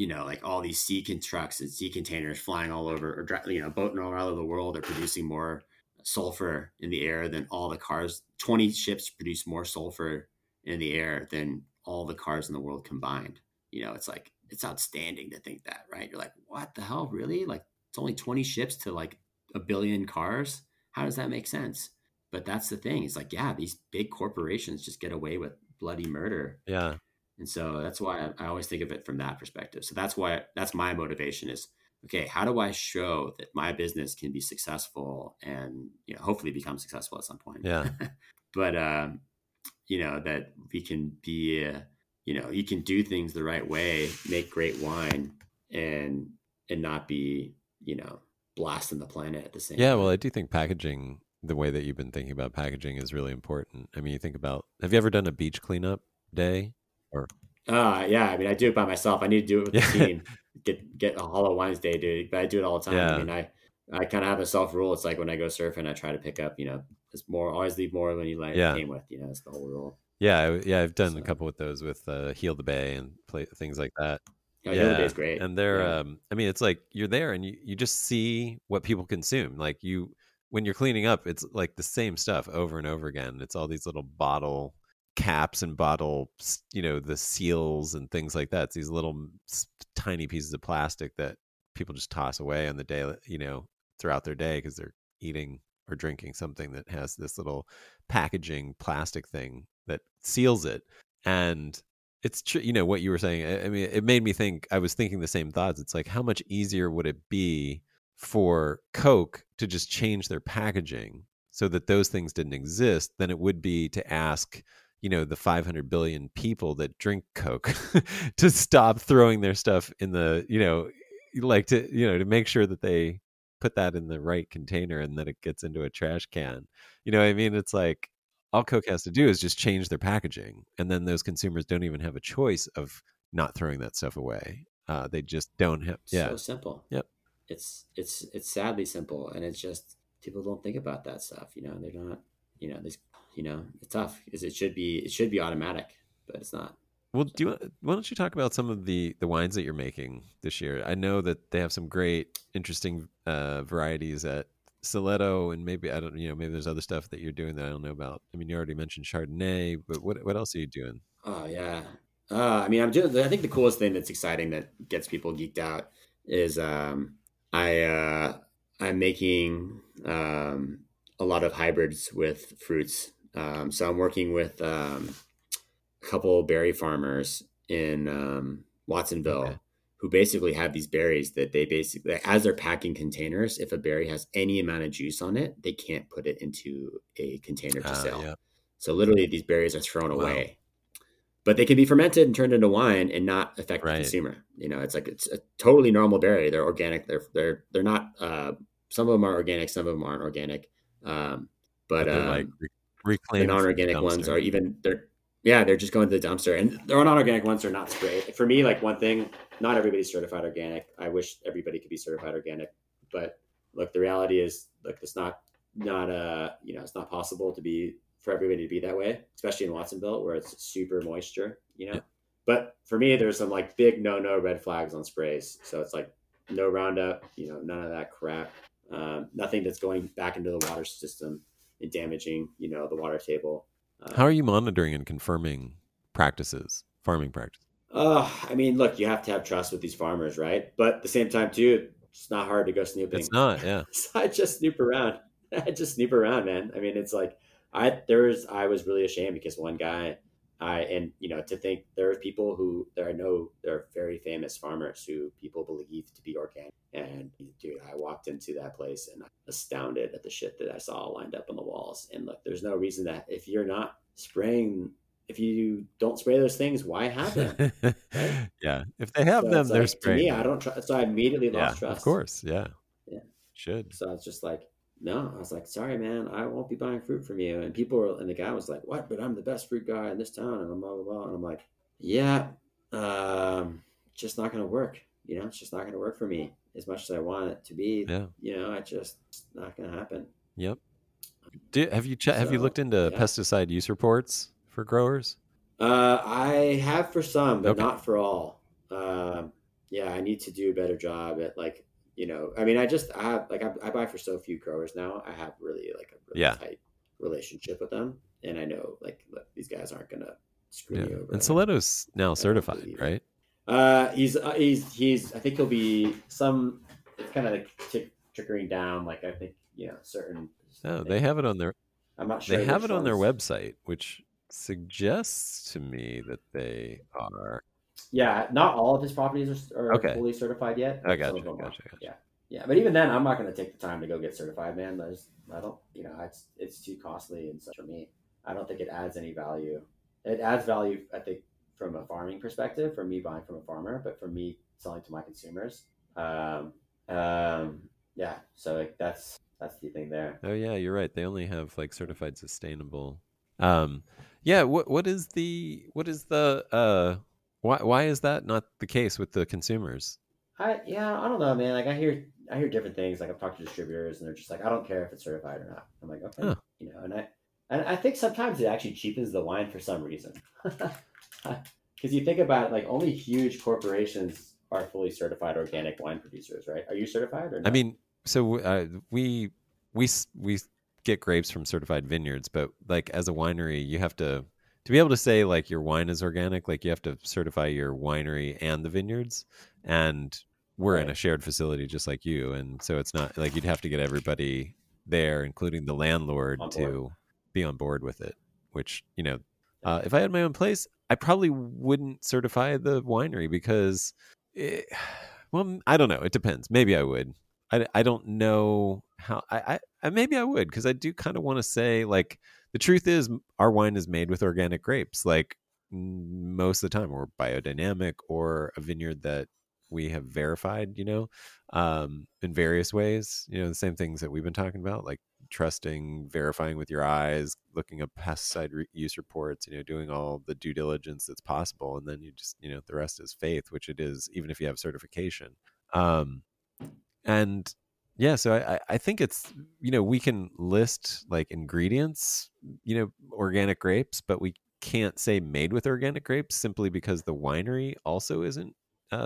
you know, like all these sea trucks and sea containers flying all over, or, you know, boating all over the world are producing more sulfur in the air than all the cars. 20 ships produce more sulfur in the air than all the cars in the world combined. You know, it's like, it's outstanding to think that, right? You're like, what the hell, really? Like, it's only 20 ships to like a billion cars. How does that make sense? But that's the thing. It's like, yeah, these big corporations just get away with bloody murder. Yeah. And so that's why I always think of it from that perspective. So that's why, that's my motivation is, okay, how do I show that my business can be successful and, you know, hopefully become successful at some point. Yeah. But, you know, that we can be, you know, you can do things the right way, make great wine and not be, you know, blasting the planet at the same time. Yeah. Well, I do think packaging, the way that you've been thinking about packaging is really important. I mean, you think about, have you ever done a beach cleanup day? Or yeah, I mean, I do it by myself. I need to do it with the team. Get a Hollow Wines day, dude. But I do it all the time. Yeah. I mean, I kind of have a self rule. It's like when I go surfing, I try to pick up, you know, it's more, always leave more than you came with. You know, that's the whole rule. Yeah, I've done a couple with those with Heal the Bay and things like that. Oh, yeah, Heal the Bay's great. And they're, I mean, it's like you're there and you just see what people consume. Like you, when you're cleaning up, it's like the same stuff over and over again. It's all these little bottle caps and bottle, you know, the seals and things like that. It's these little tiny pieces of plastic that people just toss away on the day, you know, throughout their day because they're eating or drinking something that has this little packaging plastic thing that seals it. And it's true, you know, what you were saying. I mean, it made me think, I was thinking the same thoughts. It's like, how much easier would it be for Coke to just change their packaging so that those things didn't exist than it would be to ask, you know, the 500 billion people that drink Coke to stop throwing their stuff in the, you know, like to, you know, to make sure that they put that in the right container and that it gets into a trash can. You know what I mean? It's like all Coke has to do is just change their packaging. And then those consumers don't even have a choice of not throwing that stuff away. They just don't have. Yeah. So simple. Yep. It's sadly simple. And it's just, people don't think about that stuff. You know, they're not, you know, it's tough because it should be automatic, but it's not. Well, why don't you talk about some of the wines that you're making this year? I know that they have some great, interesting varieties at Saleto, and maybe maybe there's other stuff that you're doing that I don't know about. I mean, you already mentioned Chardonnay, but what else are you doing? Oh yeah, I mean, I think the coolest thing that's exciting that gets people geeked out is I'm making a lot of hybrids with fruits. So I'm working with a couple berry farmers in Watsonville. Okay. Who basically have these berries that they basically, as they're packing containers, if a berry has any amount of juice on it, they can't put it into a container to sell. Yeah. So literally these berries are thrown away, but they can be fermented and turned into wine and not affect the consumer. You know, it's like, it's a totally normal berry. They're organic. They're not, some of them are organic, some of them aren't organic. But like reclaimed, the non-organic ones are even, they're just going to the dumpster, and the non-organic ones are not sprayed. For me, like one thing, not everybody's certified organic. I wish everybody could be certified organic, but look, the reality is, look, it's it's not possible for everybody to be that way, especially in Watsonville where it's super moisture, you know. Yeah. But for me, there's some like big no red flags on sprays. So it's like no Roundup, you know, none of that crap, nothing that's going back into the water system and damaging, you know, the water table. How are you monitoring and confirming farming practices? I mean, look, you have to have trust with these farmers, right? But at the same time, too, it's not hard to go snooping. It's not, yeah. So I just snoop around. Man. I mean, it's like I was really ashamed because one guy, to think there are people who there are very famous farmers who people believe to be organic. And dude, I walked into that place and I'm astounded at the shit that I saw lined up on the walls. And look, there's no reason that if you don't spray those things, why have them? Right? Yeah. If they have them, they're spraying. To me, I don't trust. So I immediately lost trust. Of course. Yeah. Should. So I was just like, no, I was like, sorry, man, I won't be buying fruit from you. And the guy was like, what? But I'm the best fruit guy in this town. And I'm blah, blah, blah. And I'm like, yeah, just not going to work. You know, it's just not going to work for me as much as I want it to be. Yeah. You know, it's not going to happen. Yep. Have you looked into pesticide use reports for growers? I have for some, but not for all. yeah, I need to do a better job at like, you know, I mean, I have like, I buy for so few growers now. I have really like a really tight relationship with them. And I know like, look, these guys aren't going to screw me over. And Saleto's now certified, right? He's I think he'll be some, it's kind of like trickling down. Like I think, you know, certain. No, they have it on their, I'm not sure. They have it on their website, which suggests to me that they are. Yeah, not all of his properties are fully certified yet. I gotcha. Yeah. But even then, I'm not going to take the time to go get certified, man. I don't, you know, it's too costly and such for me. I don't think it adds any value. It adds value, I think, from a farming perspective, for me buying from a farmer, but for me selling to my consumers. Yeah, so like that's the thing there. Oh yeah, you're right. They only have like certified sustainable. Yeah. What is the Why is that not the case with the consumers? I don't know, man. Like I hear different things. Like I've talked to distributors and they're just like, I don't care if it's certified or not. I'm like, okay, you know, and I think sometimes it actually cheapens the wine for some reason. Cause you think about it, like only huge corporations are fully certified organic wine producers, right? Are you certified or not? I mean, so we get grapes from certified vineyards, but like as a winery, you have to be able to say like your wine is organic, like you have to certify your winery and the vineyards, and we're in a shared facility just like you. And so it's not like you'd have to get everybody there, including the landlord, to be on board with it, which, you know, if I had my own place, I probably wouldn't certify the winery because I don't know. It depends. Maybe I would. I don't know how I maybe I would, because I do kind of want to say like, the truth is our wine is made with organic grapes, like most of the time, or biodynamic, or a vineyard that we have verified, you know, in various ways, you know, the same things that we've been talking about, like trusting, verifying with your eyes, looking up pesticide use reports, you know, doing all the due diligence that's possible. And then you just, you know, the rest is faith, which it is, even if you have certification. And yeah, so I think it's, you know, we can list like ingredients, you know, organic grapes, but we can't say made with organic grapes simply because the winery also isn't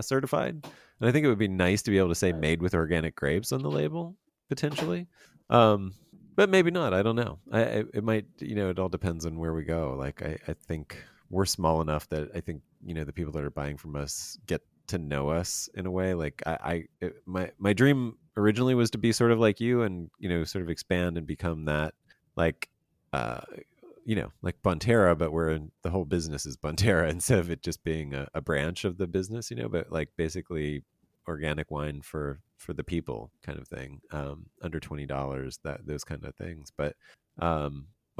certified. And I think it would be nice to be able to say made with organic grapes on the label, potentially. But maybe not. I don't know. It might, you know, it all depends on where we go. Like I think we're small enough that I think, you know, the people that are buying from us get to know us in a way. Like my dream originally was to be sort of like you and, you know, sort of expand and become that like, you know, like Bonterra, but where the whole business is Bonterra instead of it just being a branch of the business, you know, but like basically organic wine for the people kind of thing, under $20, that those kind of things. But, I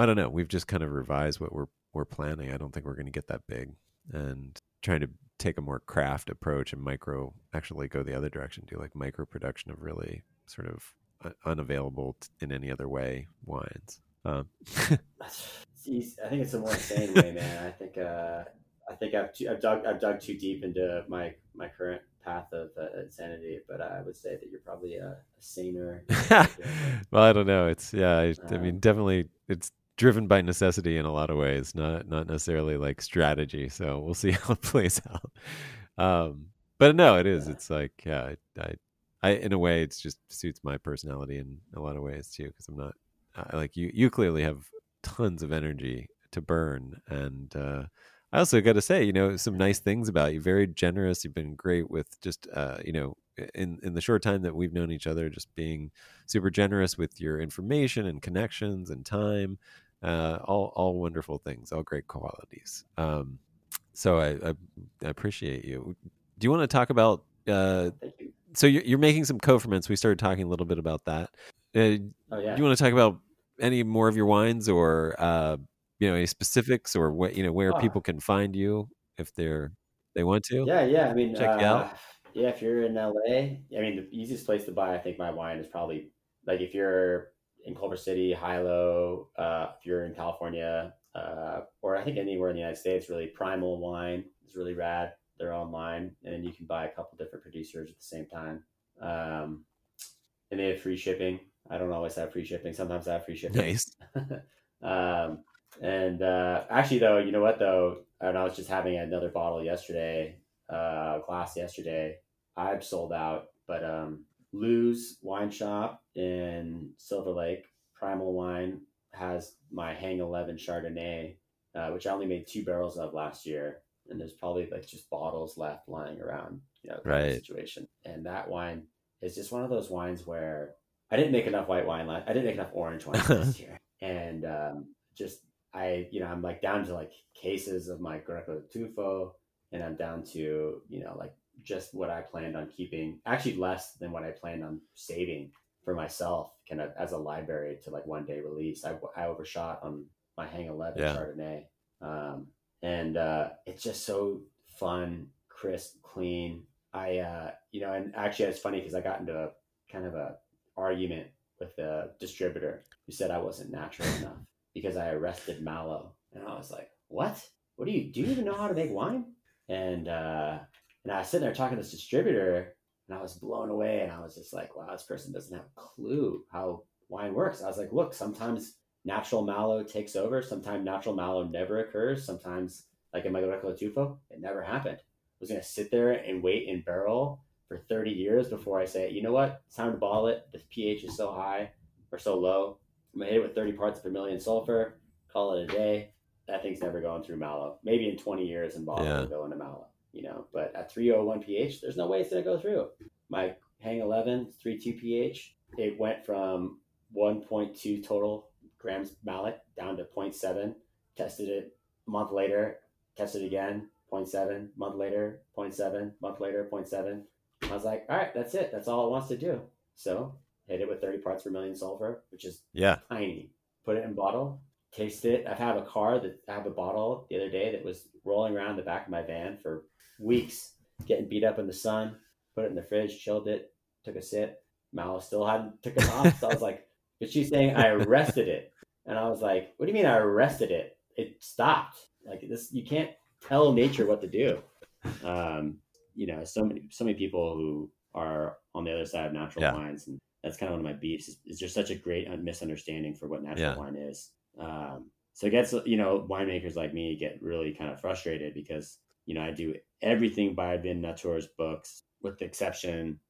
don't know, we've just kind of revised what we're planning. I don't think we're going to get that big, and trying to take a more craft approach and actually go the other direction, do like micro production of really sort of unavailable in any other way wines. I think it's a more insane way, man. I think I've dug too deep into my current path of insanity, but I would say that you're probably a saner. Well, I don't know. It's I mean, definitely it's driven by necessity in a lot of ways, not necessarily like strategy. So we'll see how it plays out. But no, it is. Yeah. It's like, yeah, I in a way, it's just suits my personality in a lot of ways too, because I'm not like you. You clearly have tons of energy to burn, and I also got to say, you know, some nice things about you. Very generous. You've been great with just, you know, in the short time that we've known each other, just being super generous with your information and connections and time. All wonderful things, all great qualities. So I appreciate you. Do you want to talk about? So you're making some co-ferments. We started talking a little bit about that. Do you want to talk about any more of your wines, or you know, any specifics, or what, you know, where people can find you if they want to? Yeah. I mean, check you out. Yeah, if you're in LA, I mean, the easiest place to buy, I think, my wine is probably like if you're in Culver City, Hilo, if you're in California, or I think anywhere in the United States, really. Primal Wine is really rad. They're online, and then you can buy a couple different producers at the same time. And they have free shipping. I don't always have free shipping. Sometimes I have free shipping. Nice. And actually, though, you know what, though? And I was just having another glass yesterday. I'm sold out, but Lou's Wine Shop in Silver Lake, Primal Wine, has my Hang 11 Chardonnay, which I only made 2 barrels of last year. And there's probably like just bottles left lying around, you know, kind of situation. And that wine is just one of those wines where I didn't make enough white wine. I didn't make enough orange wine last year. And I'm like down to like cases of my Greco di Tufo, and I'm down to, you know, like just what I planned on keeping, actually less than what I planned on saving for myself kind of as a library to like one day release. I overshot on my Hang 11 Chardonnay. And it's just so fun, crisp, clean. And actually it's funny because I got into a kind of a argument with the distributor who said I wasn't natural enough because I arrested Mallow. And I was like, what do you even know how to make wine? And I was sitting there talking to this distributor, and I was blown away. And I was just like, wow, this person doesn't have a clue how wine works. I was like, look, sometimes natural mallow takes over. Sometimes natural mallow never occurs. Sometimes, like in my Greco di Tufo, it never happened. I was going to sit there and wait in barrel for 30 years before I say, you know what? It's time to bottle it. The pH is so high or so low. I'm going to hit it with 30 parts per million sulfur. Call it a day. That thing's never going through mallow. Maybe in 20 years in bottle it'll go into mallow. You know, but at 301 pH, there's no way it's going to go through. My Hang 11, 3.2 pH, it went from 1.2 total grams malic down to 0.7. Tested it a month later, tested it again, 0.7, month later, 0.7, month later, 0.7. I was like, all right, that's it. That's all it wants to do. So hit it with 30 parts per million sulfur, which is tiny. Put it in bottle, taste it. I have a bottle the other day that was rolling around the back of my van for weeks, getting beat up in the sun. Put it in the fridge, chilled it, took a sip. Mallow still hadn't took it off. So I was like, but she's saying I arrested it. And I was like, what do you mean I arrested it? It stopped. Like this, you can't tell nature what to do. So many people who are on the other side of natural wines, and that's kind of one of my beefs, is there's such a great misunderstanding for what natural wine is. So it gets, you know, winemakers like me get really kind of frustrated because, you know, I do everything by Vin Natur's books, with the exception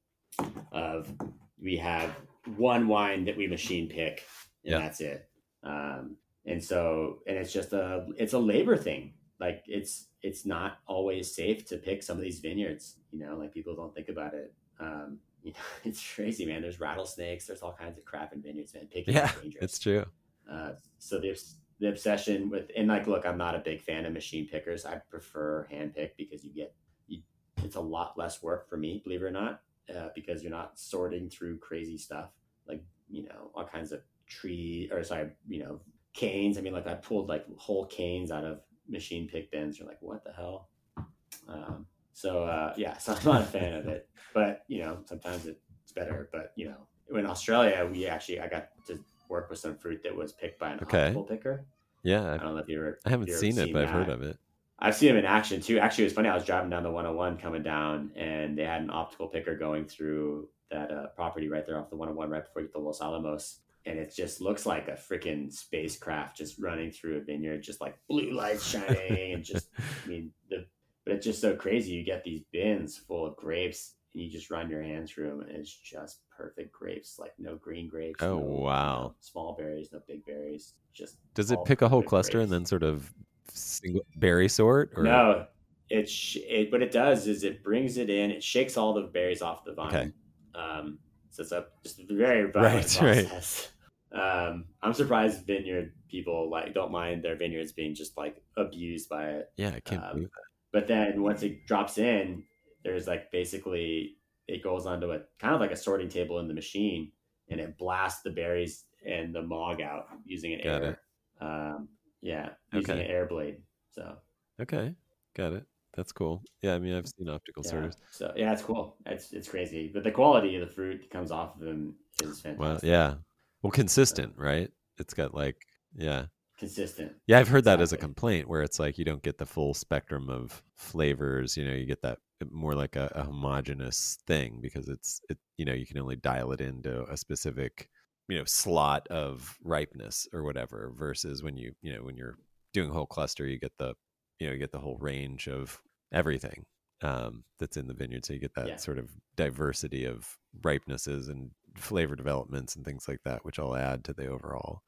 of we have one wine that we machine pick, and that's it. And it's just a labor thing. Like it's not always safe to pick some of these vineyards, you know, like people don't think about it. It's crazy, man. There's rattlesnakes. There's all kinds of crap in vineyards, man. Picking is dangerous. It's true. So there's the obsession with, and like, look, I'm not a big fan of machine pickers. I prefer hand pick because it's a lot less work for me, believe it or not, because you're not sorting through crazy stuff. Like, you know, all kinds of canes. I mean, like I pulled like whole canes out of machine pick bins. You're like, what the hell? So I'm not a fan of it, but you know, sometimes it's better. But you know, in Australia, I got to work with some fruit that was picked by an optical picker. Yeah. I don't know if you ever, I haven't seen it, but I've heard of it. I've seen them in action too. Actually, it was funny. I was driving down the 101 coming down, and they had an optical picker going through that property right there off the 101 right before you get to Los Alamos. And it just looks like a freaking spacecraft just running through a vineyard, just like blue lights shining. And just, I mean, but it's just so crazy. You get these bins full of grapes, and you just run your hand through them, and it's just perfect grapes, like no green grapes. Oh, no, wow. No small berries, no big berries. Just does it pick a whole cluster grapes. And then sort of single berry sort? Or? No, what it does is it brings it in. It shakes all the berries off the vine. Okay. So it's just a very violent process. Right. I'm surprised vineyard people don't mind their vineyards being just like abused by it. Yeah, I can't believe that. But then once it drops in, there's like basically it goes onto a kind of like a sorting table in the machine, and it blasts the berries and the mog out using an air. Using an air blade. So okay, got it. That's cool. Yeah, I mean, I've seen optical sorters. So yeah, it's cool. It's crazy, but the quality of the fruit that comes off of them is fantastic. Well, yeah. Well, consistent, right? It's got consistent. Yeah, I've heard that as a complaint where it's like you don't get the full spectrum of flavors. You know, you get that more like a homogenous thing because you can only dial it into a specific, you know, slot of ripeness or whatever. Versus when you know when you're doing a whole cluster, you get the whole range of everything. that's in the vineyard. So you get that sort of diversity of ripenesses and flavor developments and things like that, which all add to the overall.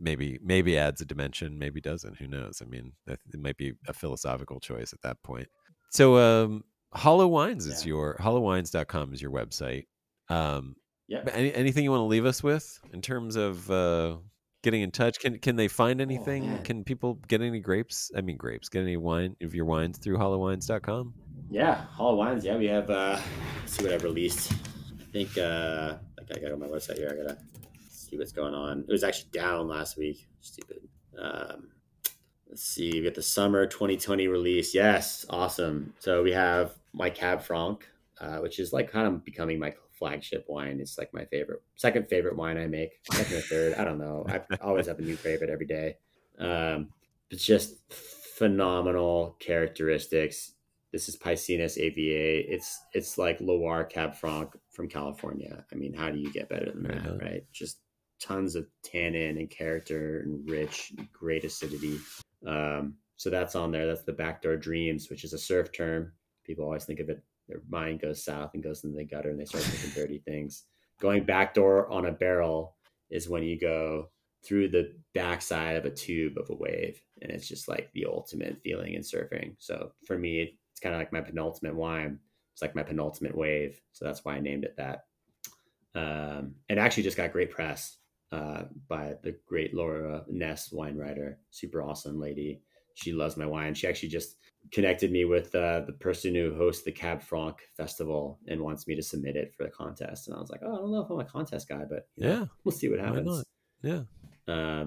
Maybe adds a dimension, maybe doesn't. Who knows? I mean, it might be a philosophical choice at that point. So Hollow Wines is your hollowwines.com is your website. Anything you want to leave us with in terms of getting in touch? Can they find anything? Can people get any grapes? I mean, get any wine of your wines through hollowwines.com? Yeah, Hollow Wines. Yeah, we have. Let's see what I've released. I think I got on my website here. I gotta see what's going on. It was actually down last week. Stupid. Let's see. We got the summer 2020 release. Yes, awesome. So we have my Cab Franc, which is like kind of becoming my flagship wine. It's like my second favorite wine I make, second or third. I don't know. I always have a new favorite every day. It's just phenomenal characteristics. This is Piscinis AVA. It's like Loire Cab Franc from California. I mean, how do you get better than that, right? Just tons of tannin and character and rich, great acidity. So that's on there. That's the Backdoor Dreams, which is a surf term. People always think of it. Their mind goes south and goes into the gutter and they start thinking dirty things. Going backdoor on a barrel is when you go through the backside of a tube of a wave. And it's just like the ultimate feeling in surfing. So for me, it's kind of like my penultimate wine. It's like my penultimate wave. So that's why I named it that. And actually just got great press by the great Laura Ness, wine writer, super awesome lady. She loves my wine. She actually just connected me with the person who hosts the Cab Franc Festival and wants me to submit it for the contest. And I was like, oh, I don't know if I'm a contest guy, but we'll see what happens. Yeah. And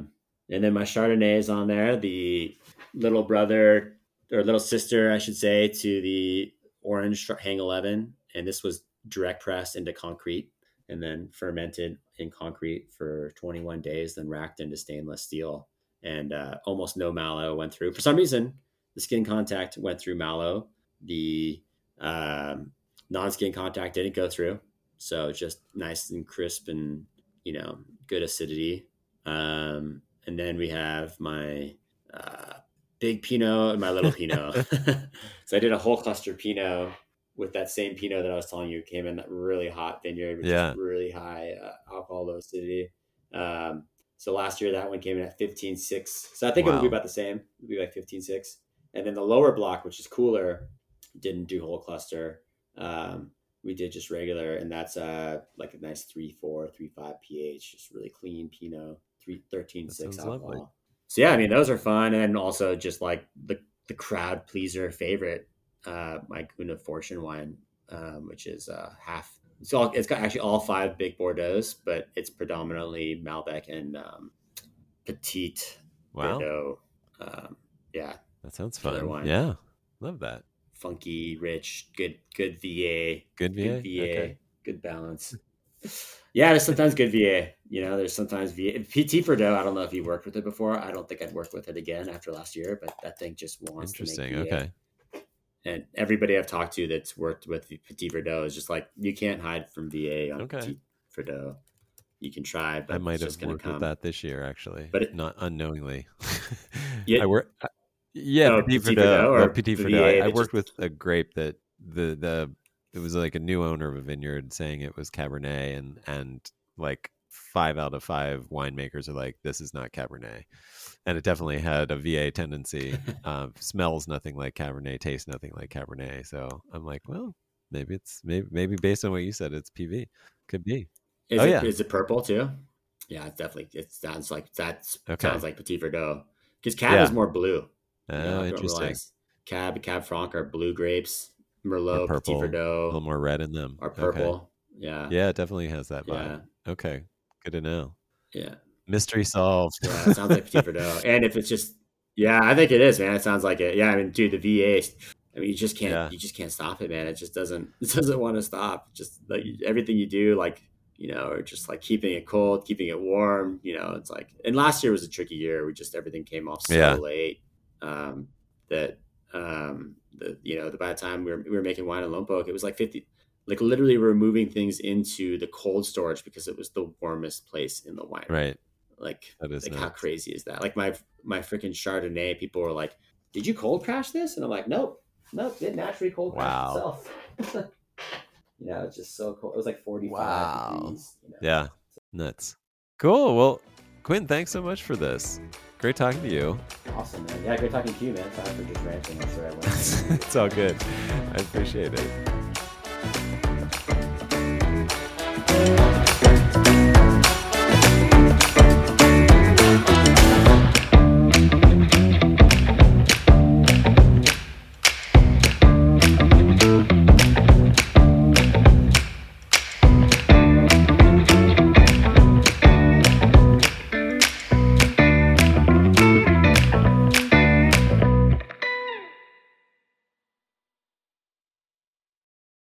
then my Chardonnay is on there, the little brother or little sister, I should say, to the orange Hang 11. And this was direct pressed into concrete and then fermented in concrete for 21 days, then racked into stainless steel. And almost no mallow went through. For some reason, the skin contact went through mallow. The non-skin contact didn't go through. So just nice and crisp and, good acidity. And then we have my big Pinot and my little Pinot. So I did a whole cluster Pinot with that same Pinot that I was telling you came in that really hot vineyard, which is really high alcohol, low acidity. So last year, that one came in at 15.6. So I think it would be about the same. It would be like 15.6. And then the lower block, which is cooler, didn't do whole cluster. We did just regular. And that's like a nice 3.4, 3.5 pH, just really clean Pinot, 13.6 alcohol. Lovely. So yeah, I mean, those are fun. And also just like the crowd pleaser favorite, my Quinn of Fortune wine, which is half. It's got actually all five big Bordeaux's, but it's predominantly Malbec and Petit Verdot. That sounds fun. Wine. Yeah, love that. Funky, rich, good VA. Okay. Good balance. Yeah, there's sometimes good VA. There's sometimes VA. Petit Verdot, I don't know if you worked with it before. I don't think I'd work with it again after last year, but that thing just wants to make VA. Interesting, okay. And everybody I've talked to that's worked with Petit Verdot is just like, you can't hide from VA on Petit Verdot. You can try, but I might have worked with that this year, actually, but not unknowingly. Yeah, Petit Verdot. I worked with a grape that it was like a new owner of a vineyard saying it was Cabernet, and like 5 out of 5 winemakers are like, this is not Cabernet. And it definitely had a VA tendency. Smells nothing like Cabernet, tastes nothing like Cabernet. So I'm like, well, maybe it's maybe based on what you said, it's PV. Could be. Is it purple too? Yeah, it's definitely. It sounds like sounds like Petit Verdot because Cab is more blue. Oh, interesting. Cab Franc are blue grapes. Merlot, purple, Petit Verdot, a little more red in them. Are purple. Okay. Yeah. Yeah, it definitely has that vibe. Yeah. Okay, good to know. Yeah. Mystery solved. Yeah, it sounds like Petit Verdot. And if it's just, I think it is, man. It sounds like it. Yeah, I mean, dude, the VA. I mean, you just can't stop it, man. It just doesn't want to stop. Just like everything you do, like or just like keeping it cold, keeping it warm. It's like. And last year was a tricky year. We just everything came off so late that by the time we were making wine in Lompoc, it was like 50. Like literally, we're moving things into the cold storage because it was the warmest place in the wine. Right. Like, how crazy is that? Like my freaking Chardonnay, people were like, did you cold crash this? And I'm like, nope, No, it naturally cold crashed itself. You know, it's just so cold. It was like 45 degrees. You know? Yeah, nuts. Cool. Well, Quinn, thanks so much for this. Great talking to you. Awesome, man. Yeah, great talking to you, man. Sorry for just ranting. I'm sure I went. It's all good. I appreciate it.